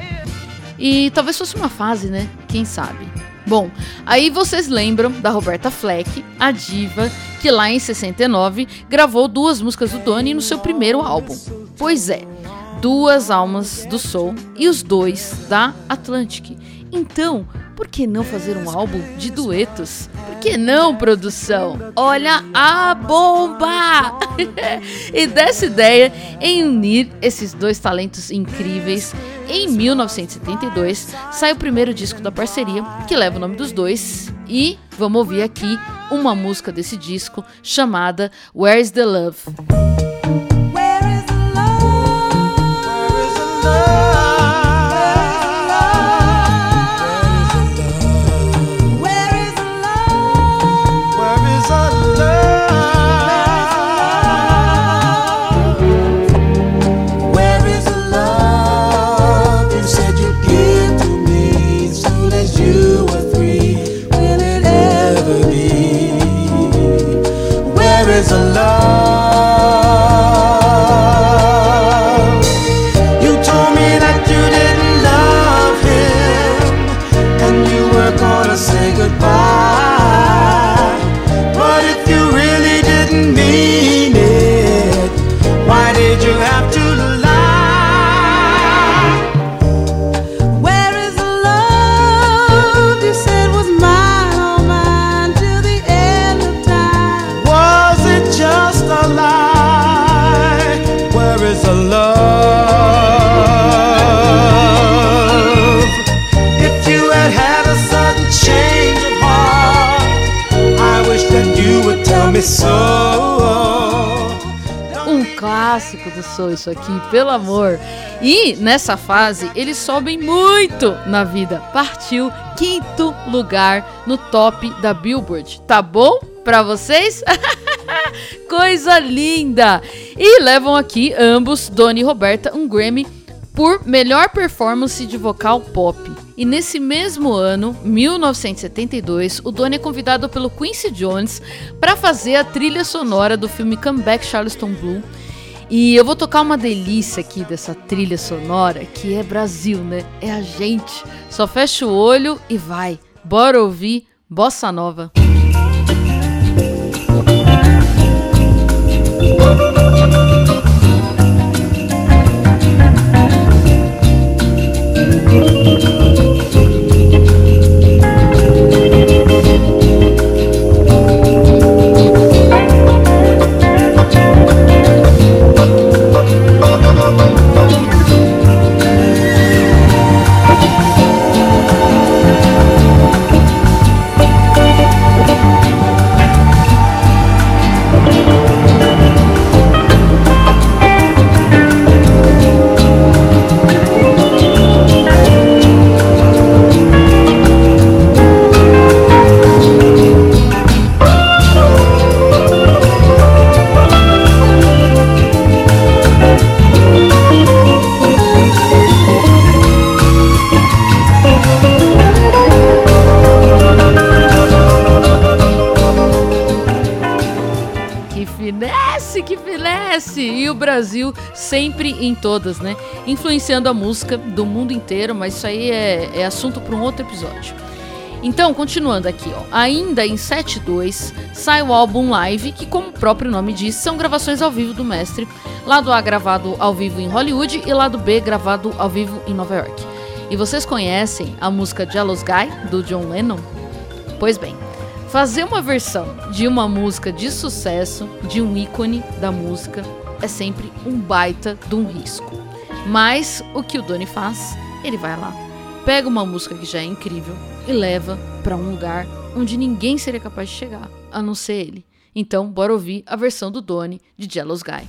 E talvez fosse uma fase, né? Quem sabe? Bom, aí vocês lembram da Roberta Flack, a diva, que lá em sessenta e nove gravou duas músicas do Donny no seu primeiro álbum. Pois é, duas almas do soul e os dois da Atlantic. Então, por que não fazer um álbum de duetos? Por que não, produção? Olha a bomba! E dessa ideia em unir esses dois talentos incríveis, em mil novecentos e setenta e dois, sai o primeiro disco da parceria, que leva o nome dos dois. E vamos ouvir aqui uma música desse disco, chamada Where's the Love? Um clássico do soul, isso aqui, pelo amor. E nessa fase eles sobem muito na vida. Partiu quinto lugar no top da Billboard. Tá bom pra vocês? Coisa linda! E levam aqui ambos, Donny e Roberta, um Grammy por melhor performance de vocal pop. E nesse mesmo ano, mil novecentos e setenta e dois, o Donny é convidado pelo Quincy Jones para fazer a trilha sonora do filme Comeback Charleston Blue. E eu vou tocar uma delícia aqui dessa trilha sonora, que é Brasil, né? É a gente. Só fecha o olho e vai. Bora ouvir Bossa Nova. Brasil, sempre em todas, né? Influenciando a música do mundo inteiro, mas isso aí é, é assunto para um outro episódio. Então, continuando aqui, ó, ainda em setenta e dois, sai o álbum Live, que como o próprio nome diz, são gravações ao vivo do mestre. Lado A gravado ao vivo em Hollywood e lado B gravado ao vivo em Nova York. E vocês conhecem a música Jealous Guy, do John Lennon? Pois bem, fazer uma versão de uma música de sucesso, de um ícone da música, é sempre um baita de um risco. Mas o que o Donny faz? Ele vai lá, pega uma música que já é incrível e leva para um lugar onde ninguém seria capaz de chegar, a não ser ele. Então, bora ouvir a versão do Donny de Jealous Guy.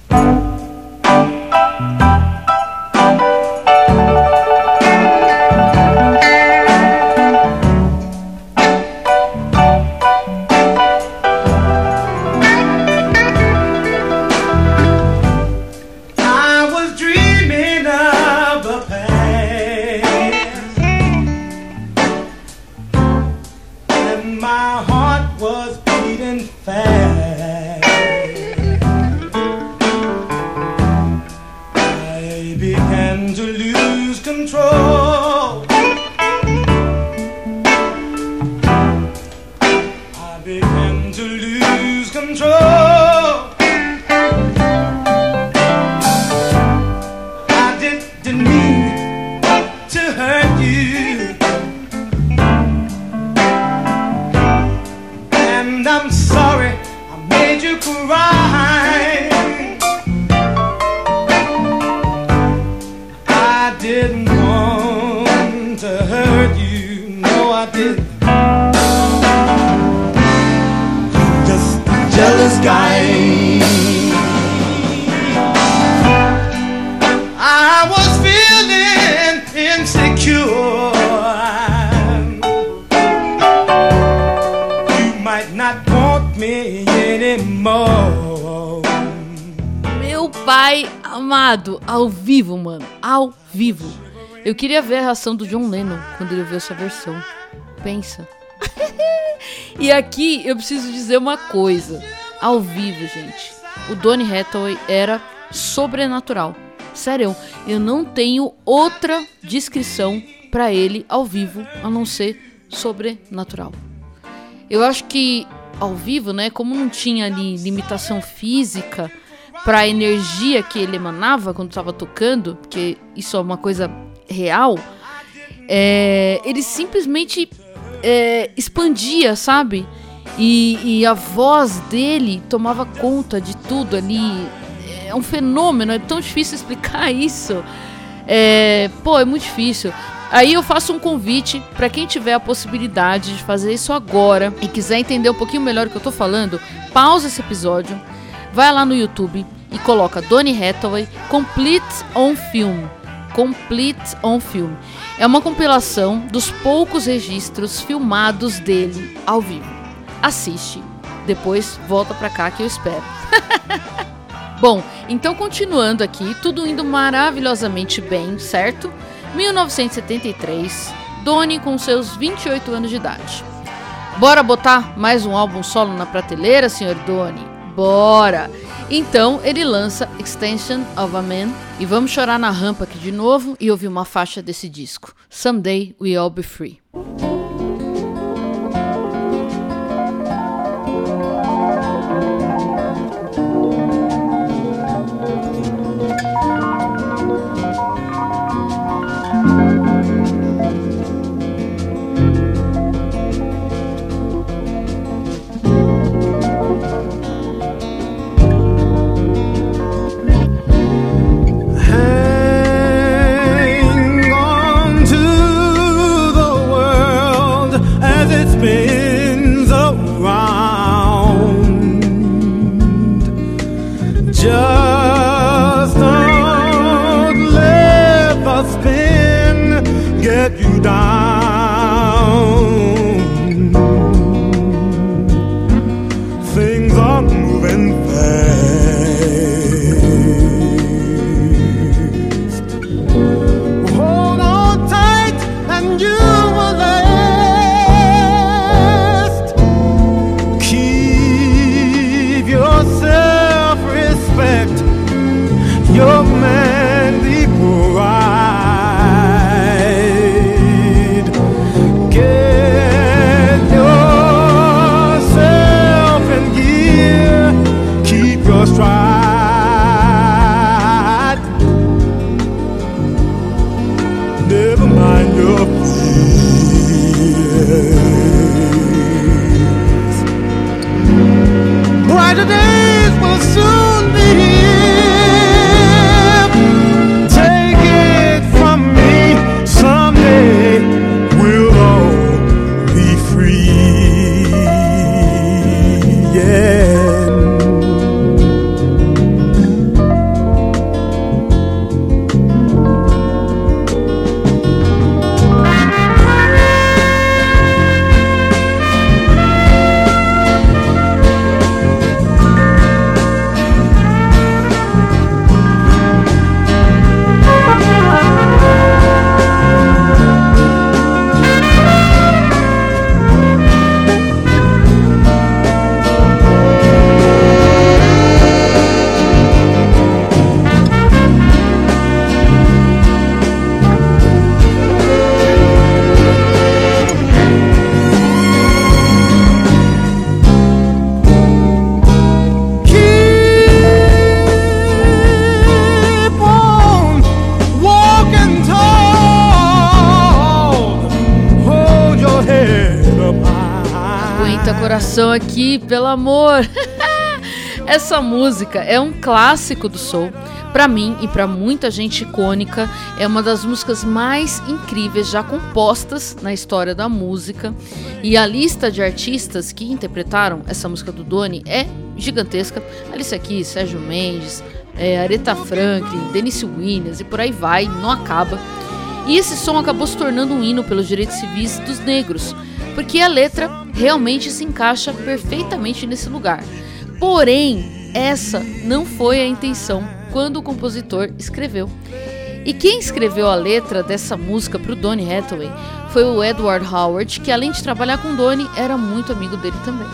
Ao vivo, mano, ao vivo. Eu queria ver a reação do John Lennon quando ele ouviu essa versão. Pensa. E aqui eu preciso dizer uma coisa. Ao vivo, gente, o Donny Hathaway era sobrenatural. Sério, eu não tenho outra descrição pra ele ao vivo, a não ser sobrenatural. Eu acho que ao vivo, né, como não tinha ali limitação física para a energia que ele emanava quando estava tocando, porque isso é uma coisa real, é, ele simplesmente é, expandia, sabe? E, e a voz dele tomava conta de tudo ali. É um fenômeno, é tão difícil explicar isso. É, pô, é muito difícil. Aí eu faço um convite para quem tiver a possibilidade de fazer isso agora e quiser entender um pouquinho melhor o que eu tô falando, pausa esse episódio. Vai lá no YouTube e coloca Donny Hathaway Complete on Film. Complete on Film. É uma compilação dos poucos registros filmados dele ao vivo. Assiste. Depois volta pra cá que eu espero. Bom, então continuando aqui, tudo indo maravilhosamente bem, certo? mil novecentos e setenta e três, Donny com seus vinte e oito anos de idade. Bora botar mais um álbum solo na prateleira, senhor Donny? Bora! Então ele lança Extension of a Man e vamos chorar na rampa aqui de novo e ouvir uma faixa desse disco, Someday We All Be Free. You will live. Aguenta coração aqui, pelo amor. Essa música é um clássico do soul. Pra mim e pra muita gente icônica, é uma das músicas mais incríveis já compostas na história da música. E a lista de artistas que interpretaram essa música do Donny é gigantesca. Alice aqui, Sérgio Mendes, é, Aretha Franklin, Denise Williams e por aí vai, não acaba. E esse som acabou se tornando um hino pelos direitos civis dos negros, porque a letra realmente se encaixa perfeitamente nesse lugar. Porém, essa não foi a intenção quando o compositor escreveu. E quem escreveu a letra dessa música para o Donny Hathaway foi o Edward Howard, que além de trabalhar com Donny, era muito amigo dele também.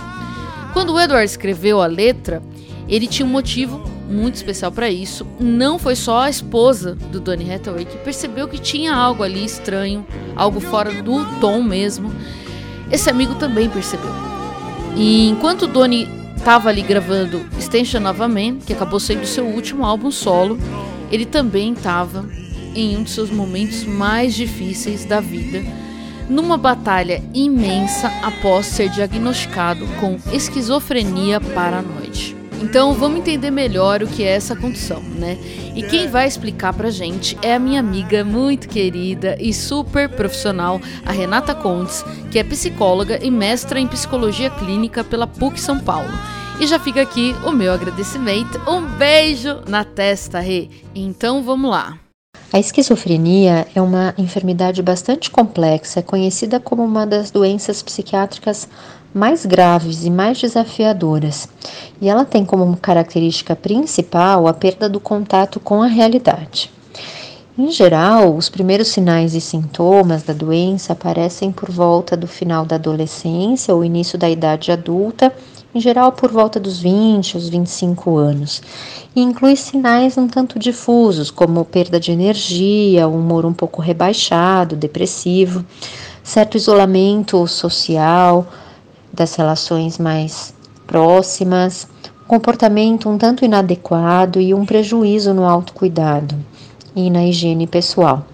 Quando o Edward escreveu a letra, ele tinha um motivo muito especial para isso. Não foi só a esposa do Donny Hathaway que percebeu que tinha algo ali estranho, algo fora do tom mesmo. Esse amigo também percebeu. E enquanto o Donny estava ali gravando Extension of a Man, que acabou sendo o seu último álbum solo, ele também estava em um dos seus momentos mais difíceis da vida, numa batalha imensa após ser diagnosticado com esquizofrenia paranoide. Então vamos entender melhor o que é essa condição, né? E quem vai explicar pra gente é a minha amiga muito querida e super profissional, a Renata Contes, que é psicóloga e mestra em psicologia clínica pela PUC São Paulo. E já fica aqui o meu agradecimento. Um beijo na testa, Rê. Então vamos lá. A esquizofrenia é uma enfermidade bastante complexa, conhecida como uma das doenças psiquiátricas mais graves e mais desafiadoras, e ela tem como característica principal a perda do contato com a realidade. Em geral, os primeiros sinais e sintomas da doença aparecem por volta do final da adolescência ou início da idade adulta, em geral por volta dos vinte aos vinte e cinco anos, e inclui sinais um tanto difusos, como perda de energia, humor um pouco rebaixado, depressivo, certo isolamento social das relações mais próximas, comportamento um tanto inadequado e um prejuízo no autocuidado e na higiene pessoal.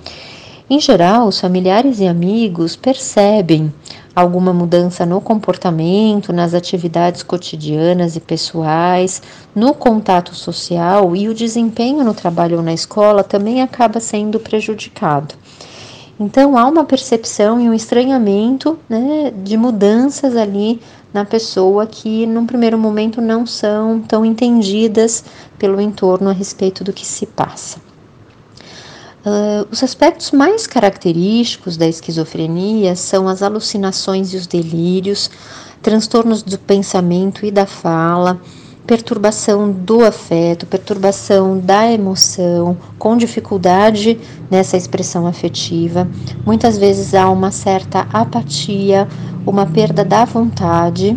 Em geral, os familiares e amigos percebem alguma mudança no comportamento, nas atividades cotidianas e pessoais, no contato social, e o desempenho no trabalho ou na escola também acaba sendo prejudicado. Então, há uma percepção e um estranhamento, né, de mudanças ali na pessoa que, num primeiro momento, não são tão entendidas pelo entorno a respeito do que se passa. Uh, os aspectos mais característicos da esquizofrenia são as alucinações e os delírios, transtornos do pensamento e da fala, perturbação do afeto, perturbação da emoção, com dificuldade nessa expressão afetiva. Muitas vezes há uma certa apatia, uma perda da vontade,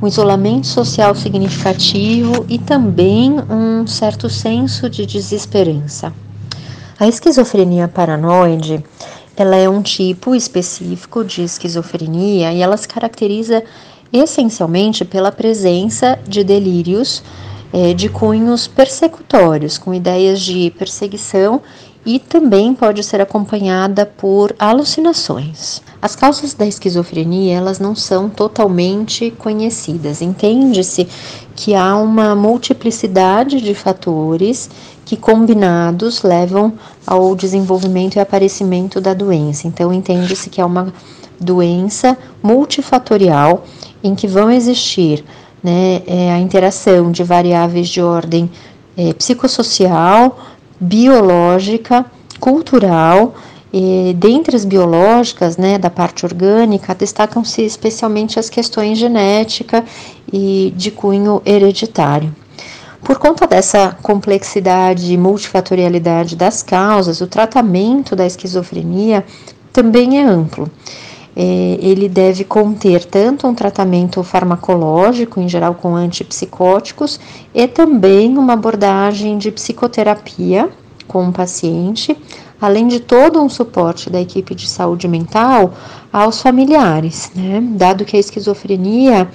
um isolamento social significativo e também um certo senso de desesperança. A esquizofrenia paranoide, ela é um tipo específico de esquizofrenia e ela se caracteriza essencialmente pela presença de delírios eh, de cunhos persecutórios, com ideias de perseguição, e também pode ser acompanhada por alucinações. As causas da esquizofrenia, elas não são totalmente conhecidas. Entende-se que há uma multiplicidade de fatores que, combinados, levam ao desenvolvimento e aparecimento da doença. Então, entende-se que é uma doença multifatorial em que vão existir, né, é, a interação de variáveis de ordem é, psicossocial, biológica, cultural. E dentre as biológicas, né, da parte orgânica, destacam-se especialmente as questões genética e de cunho hereditário. Por conta dessa complexidade e multifatorialidade das causas, o tratamento da esquizofrenia também é amplo. É, ele deve conter tanto um tratamento farmacológico, em geral com antipsicóticos, e também uma abordagem de psicoterapia com o paciente, além de todo um suporte da equipe de saúde mental aos familiares, né? Dado que a esquizofrenia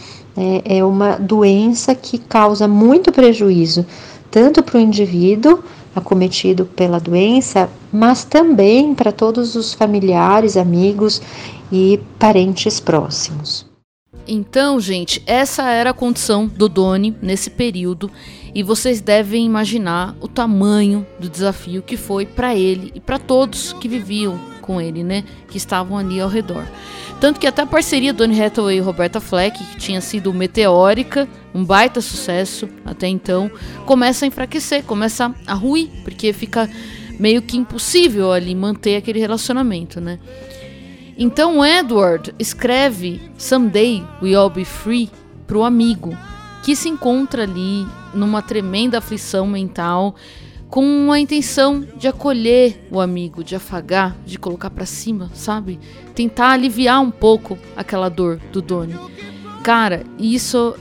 é uma doença que causa muito prejuízo, tanto para o indivíduo acometido pela doença, mas também para todos os familiares, amigos e parentes próximos. Então, gente, essa era a condição do Donny nesse período, e vocês devem imaginar o tamanho do desafio que foi para ele e para todos que viviam com ele, né, que estavam ali ao redor. Tanto que até a parceria Donny Hathaway e Roberta Flack, que tinha sido meteórica, um baita sucesso até então, começa a enfraquecer, começa a ruir, porque fica meio que impossível ali manter aquele relacionamento, né? Então Edward escreve Someday We'll All Be Free para o amigo, que se encontra ali numa tremenda aflição mental, com a intenção de acolher o amigo, de afagar, de colocar pra cima, sabe? Tentar aliviar um pouco aquela dor do Donny. Cara, isso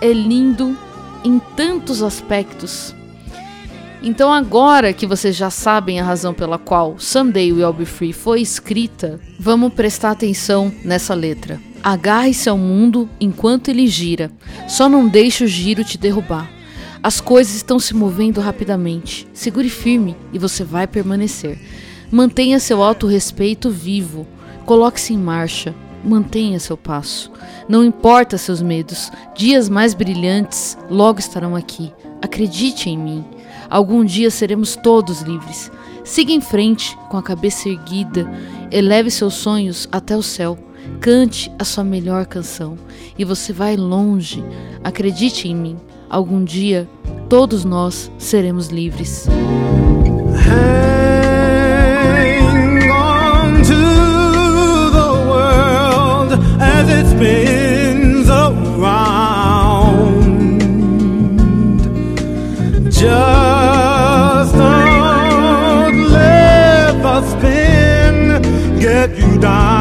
é lindo em tantos aspectos. Então agora que vocês já sabem a razão pela qual Someday We'll Be Free foi escrita, vamos prestar atenção nessa letra. Agarre-se ao mundo enquanto ele gira. Só não deixe o giro te derrubar. As coisas estão se movendo rapidamente. Segure firme e você vai permanecer. Mantenha seu autorrespeito vivo. Coloque-se em marcha. Mantenha seu passo. Não importa seus medos. Dias mais brilhantes logo estarão aqui. Acredite em mim. Algum dia seremos todos livres. Siga em frente com a cabeça erguida. Eleve seus sonhos até o céu. Cante a sua melhor canção. E você vai longe. Acredite em mim. Algum dia, todos nós seremos livres. Hang on to the world as it spins around. Just don't let the spin get you down.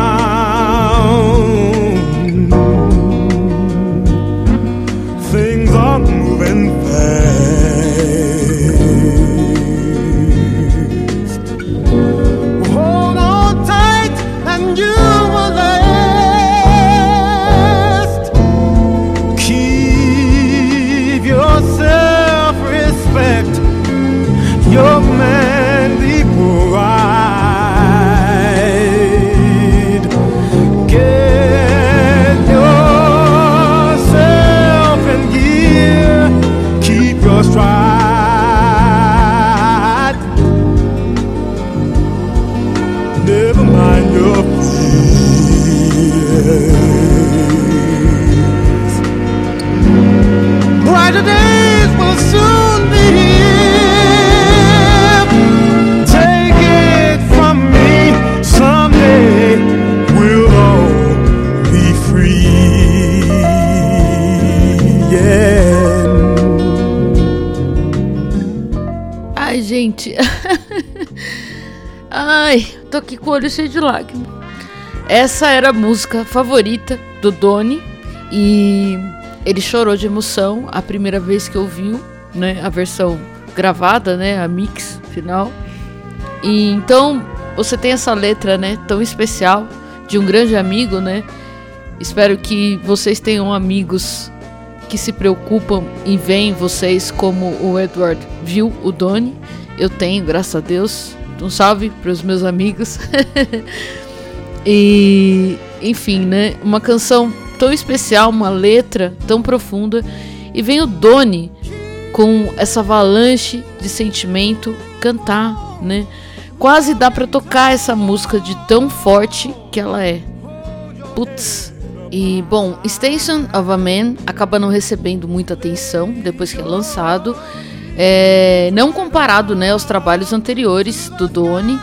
Ai, tô aqui com o olho cheio de lágrimas. Essa era a música favorita do Donny, e ele chorou de emoção a primeira vez que ouviu, né, a versão gravada, né, a mix final. E então você tem essa letra, né, tão especial de um grande amigo, né? Espero que vocês tenham amigos que se preocupam e veem vocês como o Edward viu o Donny. Eu tenho, graças a Deus. Um salve para os meus amigos. E, enfim, né? Uma canção tão especial, uma letra tão profunda. E vem o Donny com essa avalanche de sentimento cantar, né? Quase dá para tocar essa música de tão forte que ela é. Putz. E, bom, Station of a Man acaba não recebendo muita atenção depois que é lançado. É, não comparado, né, aos trabalhos anteriores do Donny,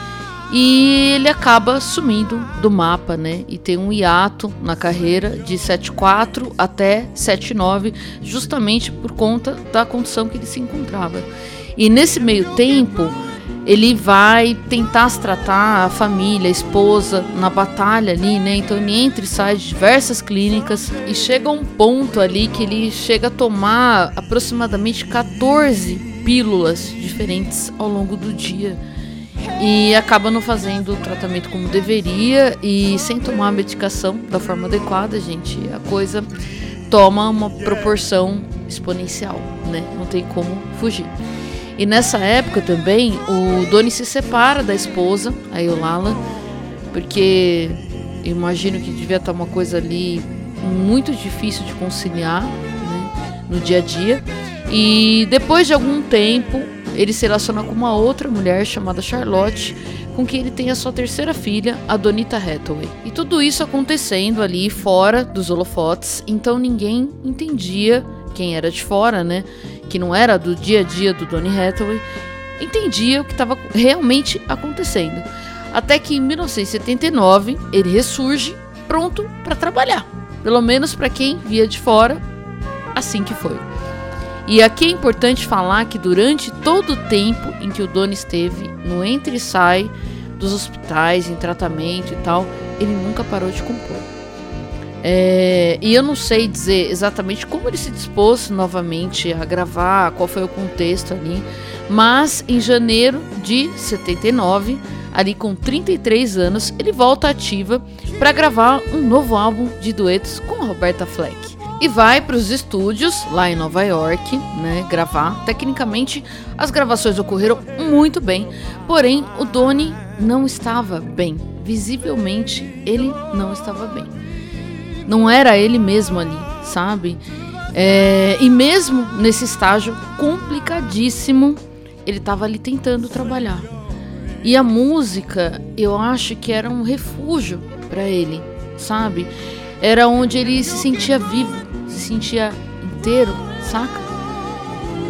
e ele acaba sumindo do mapa, né, e tem um hiato na carreira de setenta e quatro até setenta e nove, justamente por conta da condição que ele se encontrava. E nesse meio tempo ele vai tentar se tratar a família, a esposa, na batalha ali, né? Então ele entra e sai de diversas clínicas, e chega a um ponto ali que ele chega a tomar aproximadamente catorze pílulas diferentes ao longo do dia, e acaba não fazendo o tratamento como deveria, e sem tomar a medicação da forma adequada, gente, a coisa toma uma proporção exponencial, né? Não tem como fugir. E nessa época também o Donny se separa da esposa, a Eulala, porque eu imagino que devia estar uma coisa ali muito difícil de conciliar, né, no dia a dia. E depois de algum tempo, ele se relaciona com uma outra mulher chamada Charlotte, com quem ele tem a sua terceira filha, a Donita Hathaway. E tudo isso acontecendo ali fora dos holofotes, então ninguém entendia, quem era de fora, né, que não era do dia a dia do Donny Hathaway, entendia o que estava realmente acontecendo. Até que em mil novecentos e setenta e nove ele ressurge, pronto para trabalhar. Pelo menos para quem via de fora, assim que foi. E aqui é importante falar que durante todo o tempo em que o Donny esteve no entre e sai dos hospitais, em tratamento e tal, ele nunca parou de compor. É, e eu não sei dizer exatamente como ele se dispôs novamente a gravar, qual foi o contexto ali, mas em janeiro de setenta e nove, ali com trinta e três anos, ele volta à ativa para gravar um novo álbum de duetos com a Roberta Flack. E vai para os estúdios lá em Nova York, né, gravar. Tecnicamente, as gravações ocorreram muito bem, porém o Donny não estava bem. Visivelmente, ele não estava bem. Não era ele mesmo ali, sabe? É, e mesmo nesse estágio complicadíssimo, ele estava ali tentando trabalhar. E a música, eu acho que era um refúgio para ele, sabe? Era onde ele se sentia vivo, se sentia inteiro, saca?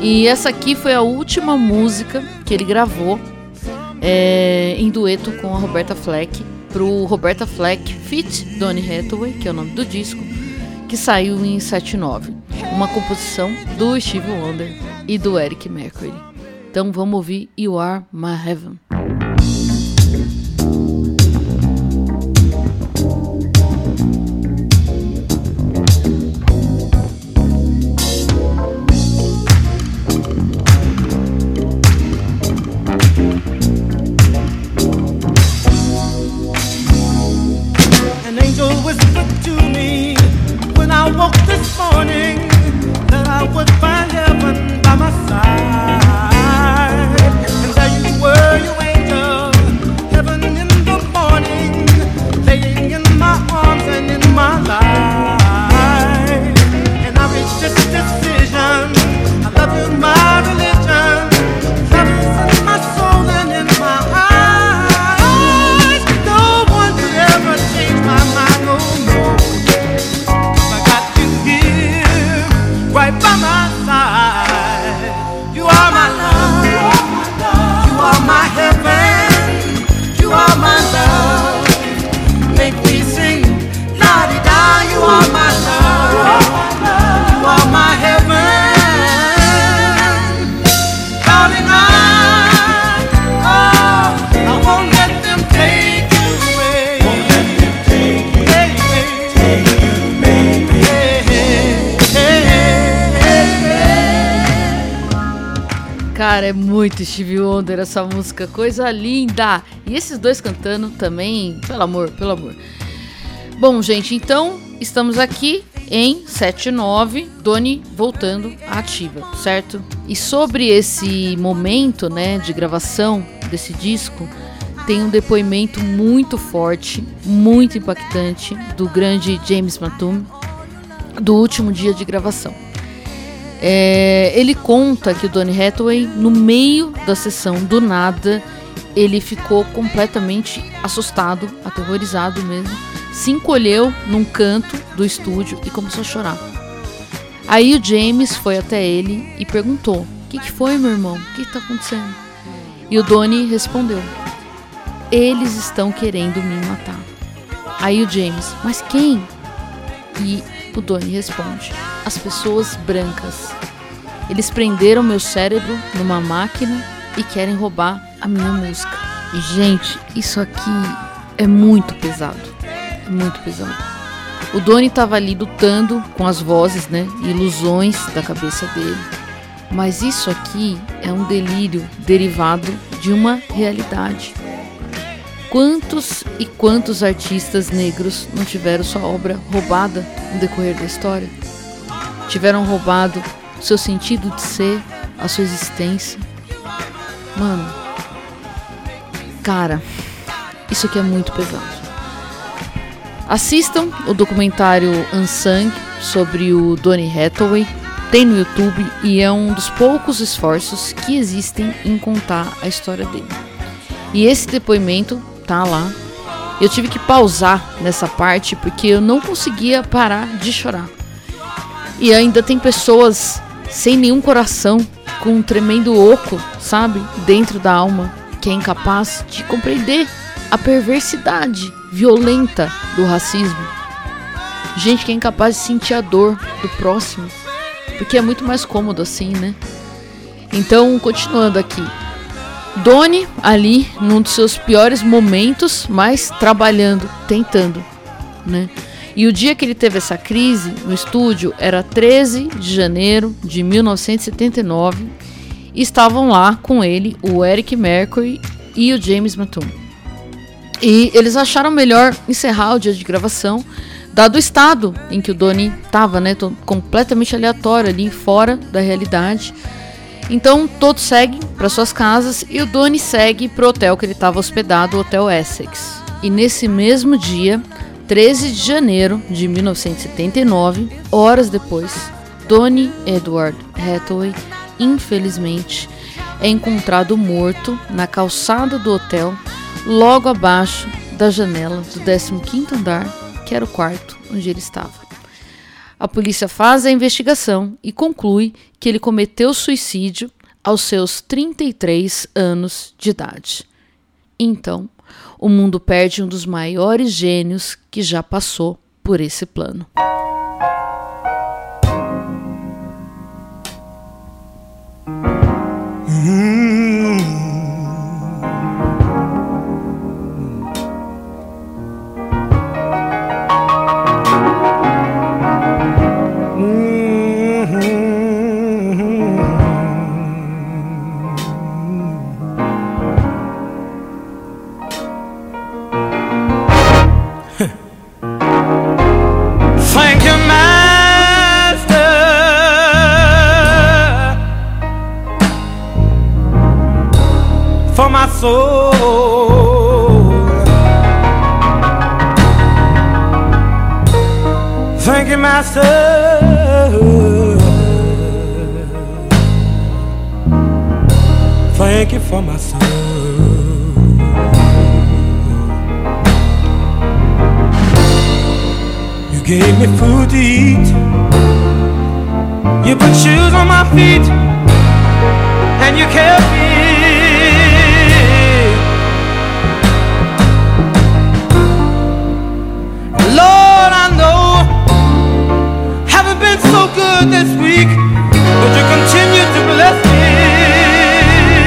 E essa aqui foi a última música que ele gravou é, em dueto com a Roberta Flack, pro Roberta Flack feat Donny Hathaway, que é o nome do disco, que saiu em setenta e nove, uma composição do Steve Wonder e do Eric Mercury. Então vamos ouvir You Are My Heaven. Cara, é muito Steve Wonder essa música, coisa linda! E esses dois cantando também, pelo amor, pelo amor. Bom, gente, então estamos aqui em setenta e nove, Donny voltando à ativa, certo? E sobre esse momento, né, de gravação desse disco, tem um depoimento muito forte, muito impactante do grande James Mtume, do último dia de gravação. É, ele conta que o Donny Hathaway, no meio da sessão, do nada, ele ficou completamente assustado, aterrorizado mesmo, se encolheu num canto do estúdio e começou a chorar. Aí o James foi até ele e perguntou: o que, que foi, meu irmão? O que está acontecendo? E o Donny respondeu: eles estão querendo me matar. Aí o James: mas quem? E o Donny responde: as pessoas brancas. Eles prenderam meu cérebro numa máquina e querem roubar a minha música. E, gente, isso aqui é muito pesado. É muito pesado. O Donny estava ali lutando com as vozes, né, ilusões da cabeça dele. Mas isso aqui é um delírio derivado de uma realidade. Quantos e quantos artistas negros não tiveram sua obra roubada no decorrer da história? Tiveram roubado seu sentido de ser, a sua existência. Mano, cara, isso aqui é muito pesado. Assistam o documentário Unsung sobre o Donny Hathaway, tem no YouTube e é um dos poucos esforços que existem em contar a história dele. E esse depoimento tá lá. Eu tive que pausar nessa parte porque eu não conseguia parar de chorar. E ainda tem pessoas sem nenhum coração, com um tremendo oco, sabe, dentro da alma, que é incapaz de compreender a perversidade violenta do racismo. Gente que é incapaz de sentir a dor do próximo, porque é muito mais cômodo assim, né? Então, continuando aqui. Donny, ali, num dos seus piores momentos, mas trabalhando, tentando, né? E o dia que ele teve essa crise no estúdio era treze de janeiro de mil novecentos e setenta e nove e estavam lá com ele o Eric Mercury e o James Mtume. E eles acharam melhor encerrar o dia de gravação, dado o estado em que o Donny estava, né, completamente aleatório ali, fora da realidade. Então todos seguem para suas casas e o Donny segue para o hotel que ele estava hospedado, o Hotel Essex. E nesse mesmo dia, treze de janeiro de mil novecentos e setenta e nove, horas depois, Donny Edward Hathaway, infelizmente, é encontrado morto na calçada do hotel, logo abaixo da janela do décimo quinto andar, que era o quarto onde ele estava. A polícia faz a investigação e conclui que ele cometeu suicídio aos seus trinta e três anos de idade. Então, o mundo perde um dos maiores gênios que já passou por esse plano. Hum. Soul. Thank you, Master. Thank you for my soul. You gave me food to eat. You put shoes on my feet, and you kept me. So good this week, but you continue to bless me,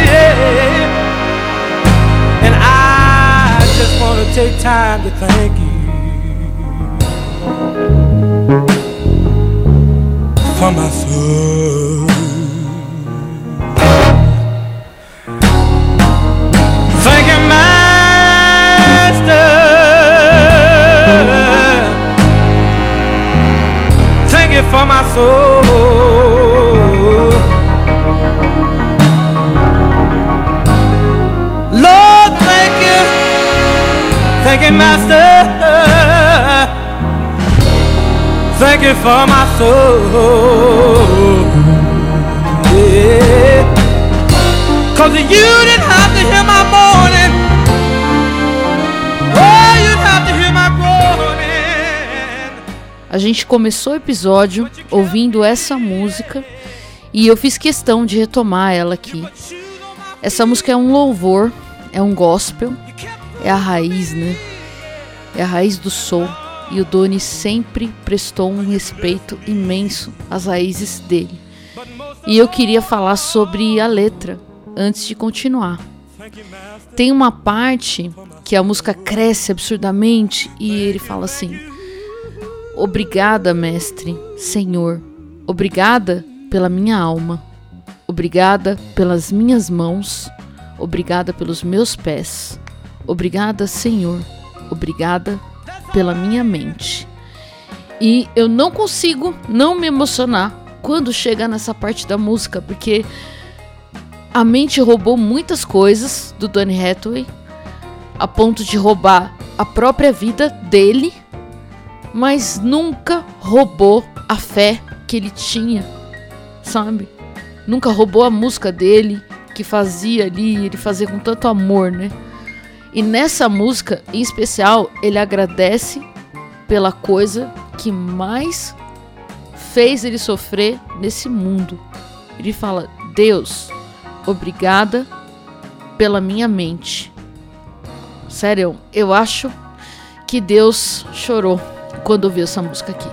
yeah. And I just want to take time to thank you for my soul. Thank you, Master. Thank you for my soul. Lord, thank you. Thank you, Master. Thank you for my soul, yeah. 'Cause you didn't have to hear my moaning. Oh, you didn't have to hear my groaning. A gente começou o episódio ouvindo essa música e eu fiz questão de retomar ela aqui. Essa música é um louvor, é um gospel, é a raiz, né? É a raiz do soul e o Donny sempre prestou um respeito imenso às raízes dele. E eu queria falar sobre a letra antes de continuar. Tem uma parte que a música cresce absurdamente e ele fala assim: obrigada, mestre, senhor, obrigada pela minha alma, obrigada pelas minhas mãos, obrigada pelos meus pés, obrigada, senhor, obrigada pela minha mente. E eu não consigo não me emocionar quando chega nessa parte da música, porque a mente roubou muitas coisas do Donny Hathaway, a ponto de roubar a própria vida dele, mas nunca roubou a fé que ele tinha, sabe? Nunca roubou a música dele, que fazia ali, ele fazia com tanto amor, né? E nessa música, em especial, ele agradece pela coisa que mais fez ele sofrer nesse mundo. Ele fala: Deus, obrigada pela minha mente. Sério, eu acho que Deus chorou quando ouviu essa música aqui.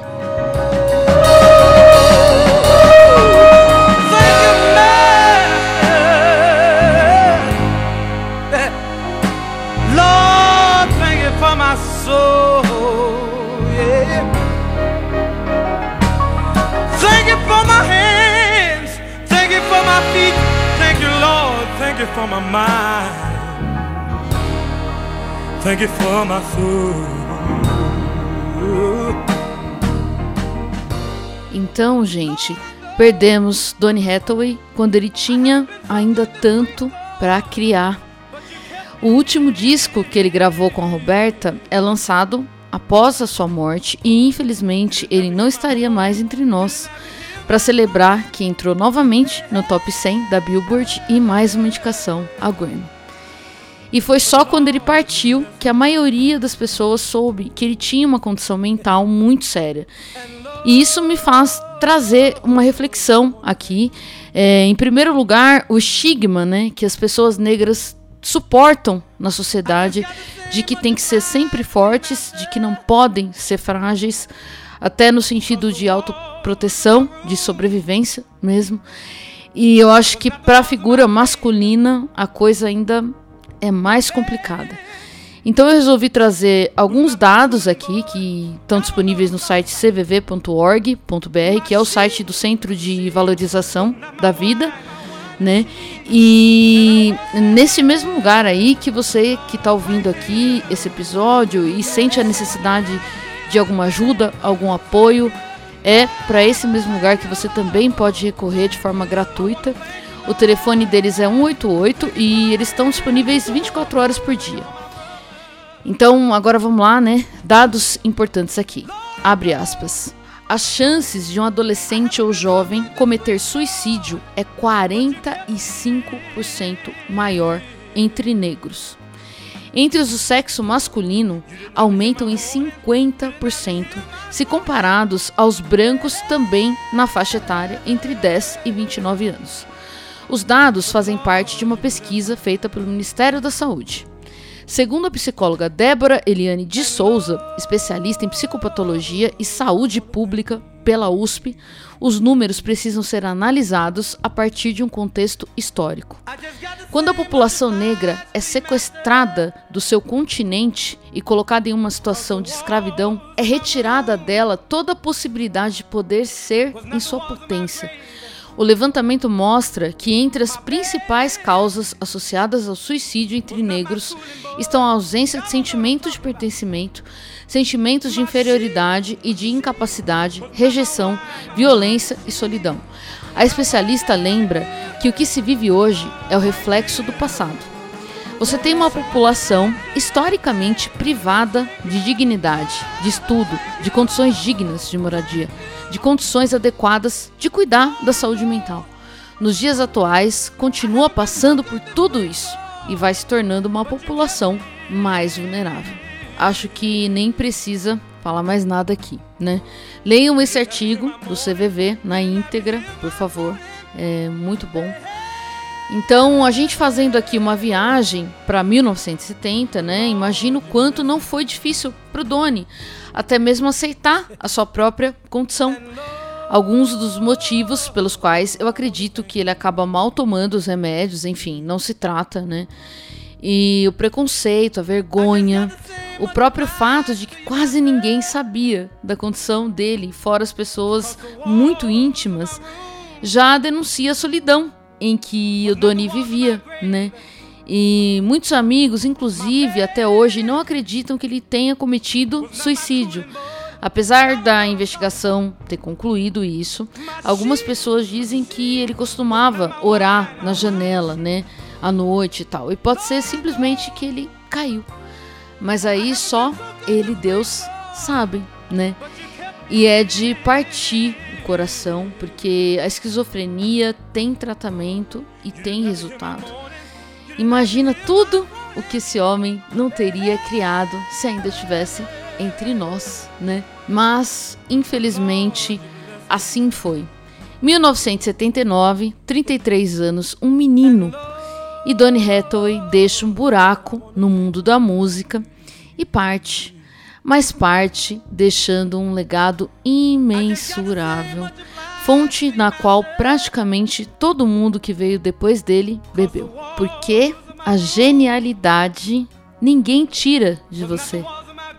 Thank you for my mind, thank you for my food. Então, gente, perdemos Donny Hathaway quando ele tinha ainda tanto para criar. O último disco que ele gravou com a Roberta é lançado após a sua morte e, infelizmente, ele não estaria mais entre nós, para celebrar que entrou novamente no top cem da Billboard e mais uma indicação a Grammy. E foi só quando ele partiu que a maioria das pessoas soube que ele tinha uma condição mental muito séria. E isso me faz trazer uma reflexão aqui. É, em primeiro lugar, o estigma, né, que as pessoas negras suportam na sociedade, de que tem que ser sempre fortes, de que não podem ser frágeis, até no sentido de auto proteção, de sobrevivência mesmo. E eu acho que para a figura masculina a coisa ainda é mais complicada. Então eu resolvi trazer alguns dados aqui que estão disponíveis no site c v v ponto org ponto b r, que é o site do Centro de Valorização da Vida, né? E nesse mesmo lugar aí que você que está ouvindo aqui esse episódio e sente a necessidade de alguma ajuda, algum apoio, é para esse mesmo lugar que você também pode recorrer de forma gratuita. O telefone deles é um oito oito e eles estão disponíveis vinte e quatro horas por dia. Então, agora vamos lá, né? Dados importantes aqui. Abre aspas. As chances de um adolescente ou jovem cometer suicídio é quarenta e cinco por cento maior entre negros. Entre os do sexo masculino, aumentam em cinquenta por cento, se comparados aos brancos também na faixa etária entre dez e vinte e nove anos. Os dados fazem parte de uma pesquisa feita pelo Ministério da Saúde. Segundo a psicóloga Débora Eliane de Souza, especialista em psicopatologia e saúde pública pela U S P, os números precisam ser analisados a partir de um contexto histórico. Quando a população negra é sequestrada do seu continente e colocada em uma situação de escravidão, é retirada dela toda a possibilidade de poder ser em sua potência. O levantamento mostra que entre as principais causas associadas ao suicídio entre negros estão a ausência de sentimentos de pertencimento, sentimentos de inferioridade e de incapacidade, rejeição, violência e solidão. A especialista lembra que o que se vive hoje é o reflexo do passado. Você tem uma população historicamente privada de dignidade, de estudo, de condições dignas de moradia, de condições adequadas de cuidar da saúde mental. Nos dias atuais, continua passando por tudo isso e vai se tornando uma população mais vulnerável. Acho que nem precisa falar mais nada aqui, né? Leiam esse artigo do C V V na íntegra, por favor. É muito bom. Então, a gente fazendo aqui uma viagem para mil novecentos e setenta, né? Imagino o quanto não foi difícil para o Donny até mesmo aceitar a sua própria condição. Alguns dos motivos pelos quais eu acredito que ele acaba mal tomando os remédios, enfim, não se trata, né? E o preconceito, a vergonha, o próprio fato de que quase ninguém sabia da condição dele, fora as pessoas muito íntimas, já denuncia a solidão em que o Donny vivia, né? E muitos amigos, inclusive, até hoje, não acreditam que ele tenha cometido suicídio. Apesar da investigação ter concluído isso, algumas pessoas dizem que ele costumava orar na janela, né, à noite e tal. E pode ser simplesmente que ele caiu. Mas aí só ele e Deus sabem, né? E é de partir o coração, porque a esquizofrenia tem tratamento e tem resultado. Imagina tudo o que esse homem não teria criado se ainda estivesse entre nós, né? Mas, infelizmente, assim foi. mil novecentos e setenta e nove, trinta e três anos, um menino. E Donny Hathaway deixa um buraco no mundo da música e parte, mas parte deixando um legado imensurável, fonte na qual praticamente todo mundo que veio depois dele bebeu. Porque a genialidade ninguém tira de você.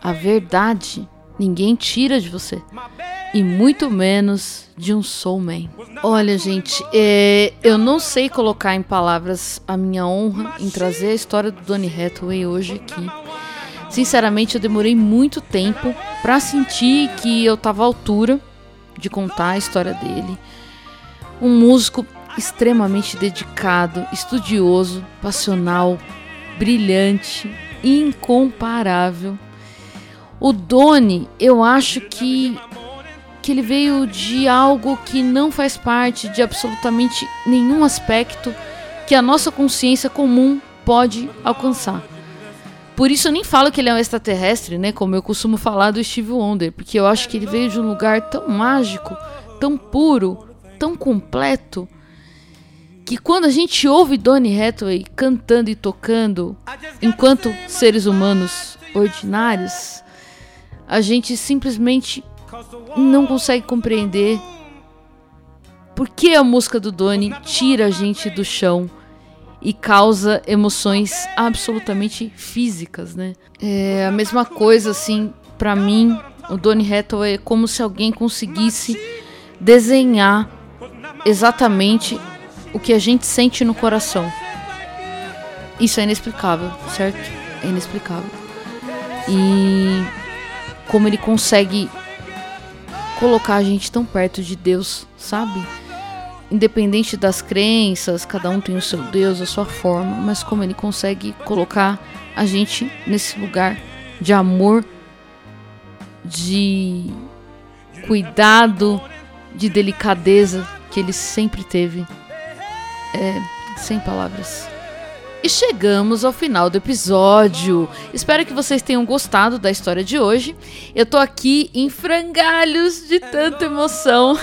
A verdade ninguém tira de você. E muito menos de um soulman. Olha, gente, é, eu não sei colocar em palavras a minha honra em trazer a história do Donny Hathaway hoje aqui. Sinceramente, eu demorei muito tempo para sentir que eu estava à altura de contar a história dele. Um músico extremamente dedicado, estudioso, passional, brilhante, incomparável. O Donny, eu acho que... que ele veio de algo que não faz parte de absolutamente nenhum aspecto que a nossa consciência comum pode alcançar. Por isso eu nem falo que ele é um extraterrestre, né, como eu costumo falar do Steve Wonder, porque eu acho que ele veio de um lugar tão mágico, tão puro, tão completo, que quando a gente ouve Donny Hathaway cantando e tocando enquanto seres humanos ordinários, a gente simplesmente não consegue compreender por que a música do Donny tira a gente do chão e causa emoções absolutamente físicas, né? É a mesma coisa, assim, pra mim, o Donny Hathaway é como se alguém conseguisse desenhar exatamente o que a gente sente no coração. Isso é inexplicável, certo? É inexplicável. E como ele consegue colocar a gente tão perto de Deus, sabe? Independente das crenças, cada um tem o seu Deus, a sua forma, mas como ele consegue colocar a gente nesse lugar de amor, de cuidado, de delicadeza que ele sempre teve. É, sem palavras. E chegamos ao final do episódio. Espero que vocês tenham gostado da história de hoje. Eu tô aqui em frangalhos de tanta emoção.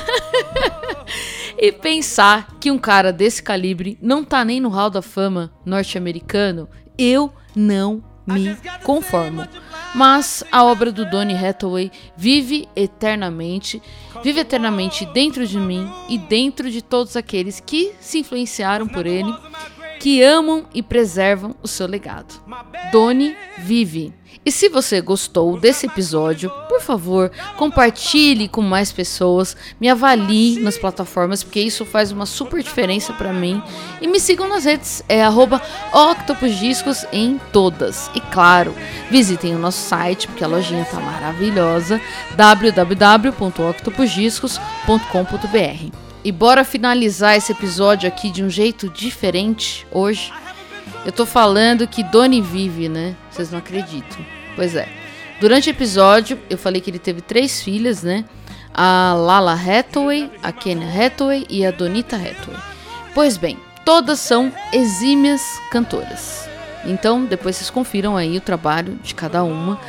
E pensar que um cara desse calibre não tá nem no hall da fama norte-americano, eu não me conformo. Mas a obra do Donny Hathaway vive eternamente, vive eternamente dentro de mim e dentro de todos aqueles que se influenciaram por ele, que amam e preservam o seu legado. Donny vive. E se você gostou desse episódio, por favor, compartilhe com mais pessoas, me avalie nas plataformas, porque isso faz uma super diferença pra mim. E me sigam nas redes, é arroba Octopus Discos em todas. E claro, visitem o nosso site, porque a lojinha tá maravilhosa, w w w ponto octopus discos ponto com ponto b r. E bora finalizar esse episódio aqui de um jeito diferente hoje. Eu tô falando que Donny vive, né? Vocês não acreditam. Pois é. Durante o episódio, eu falei que ele teve três filhas, né? A Lalah Hathaway, a Kenya Hathaway e a Donita Hathaway. Pois bem, todas são exímias cantoras. Então, depois vocês confiram aí o trabalho de cada uma.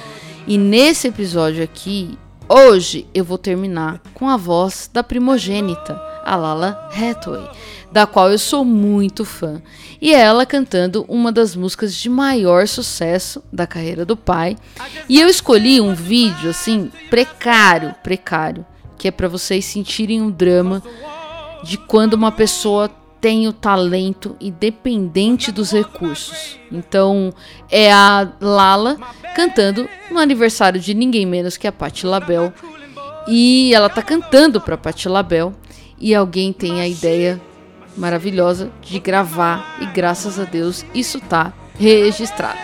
E nesse episódio aqui, hoje, eu vou terminar com a voz da primogênita, a Lalah Hathaway, da qual eu sou muito fã, e ela cantando uma das músicas de maior sucesso da carreira do pai. E eu escolhi um vídeo assim precário, precário, que é para vocês sentirem o drama de quando uma pessoa tem o talento independente dos recursos. Então é a Lala cantando no aniversário de ninguém menos que a Patti Labelle, e ela tá cantando para Patti Labelle. E alguém tem a ideia maravilhosa de gravar. E graças a Deus, isso tá registrado.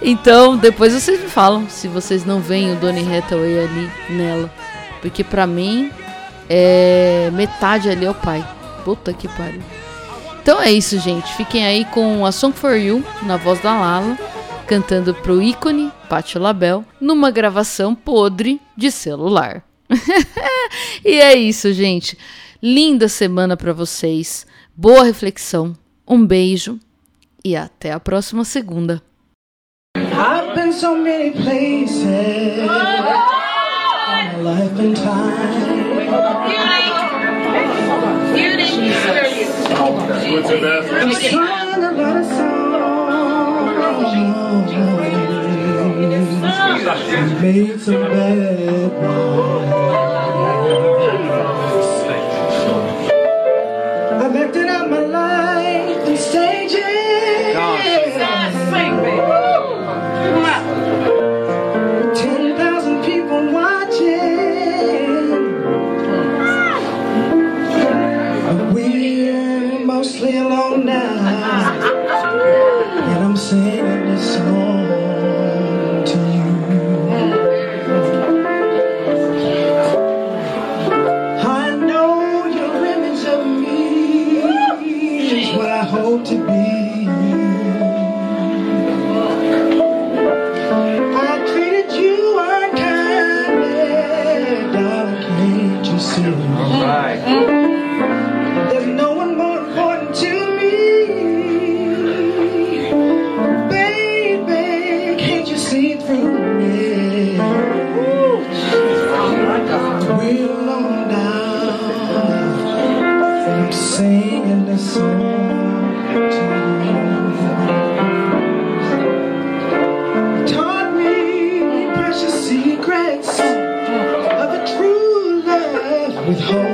Então, depois vocês me falam se vocês não veem o Donny Hathaway ali nela. Porque pra mim, é metade ali é o pai. Puta que pariu. Então é isso, gente. Fiquem aí com a Song For You, na voz da Lala, cantando pro ícone Patti Labelle numa gravação podre de celular. E é isso, gente. Linda semana para vocês. Boa reflexão. Um beijo e até a próxima segunda. I've been so many places in my life and time. You didn't hear it. I'm trying to write a song. I made some bad ones. I've acted out my life in stages. God, sing, baby. ten thousand people watching. We're mostly alone now. And I'm singing this song to you. I know your image of me is what I hope to be. There's no one more important to me. Baby, can't you see through me? We're alone now. I'm singing this song to you. Taught me precious secrets of a true love withhold.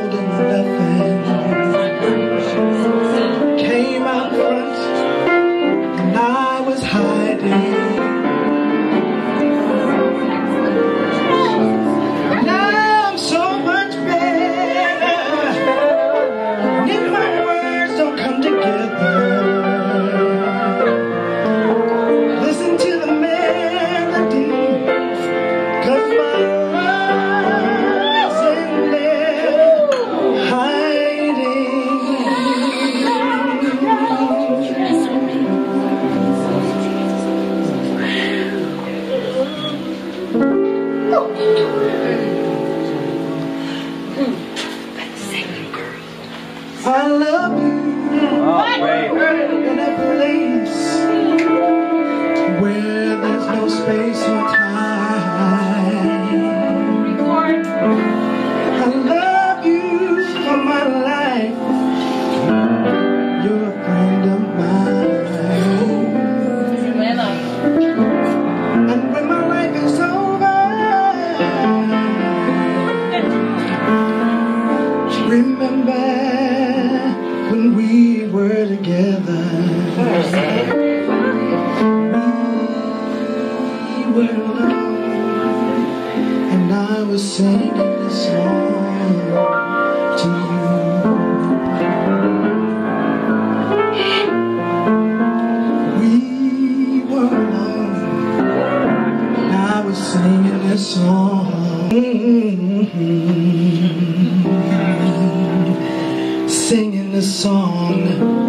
Singing this song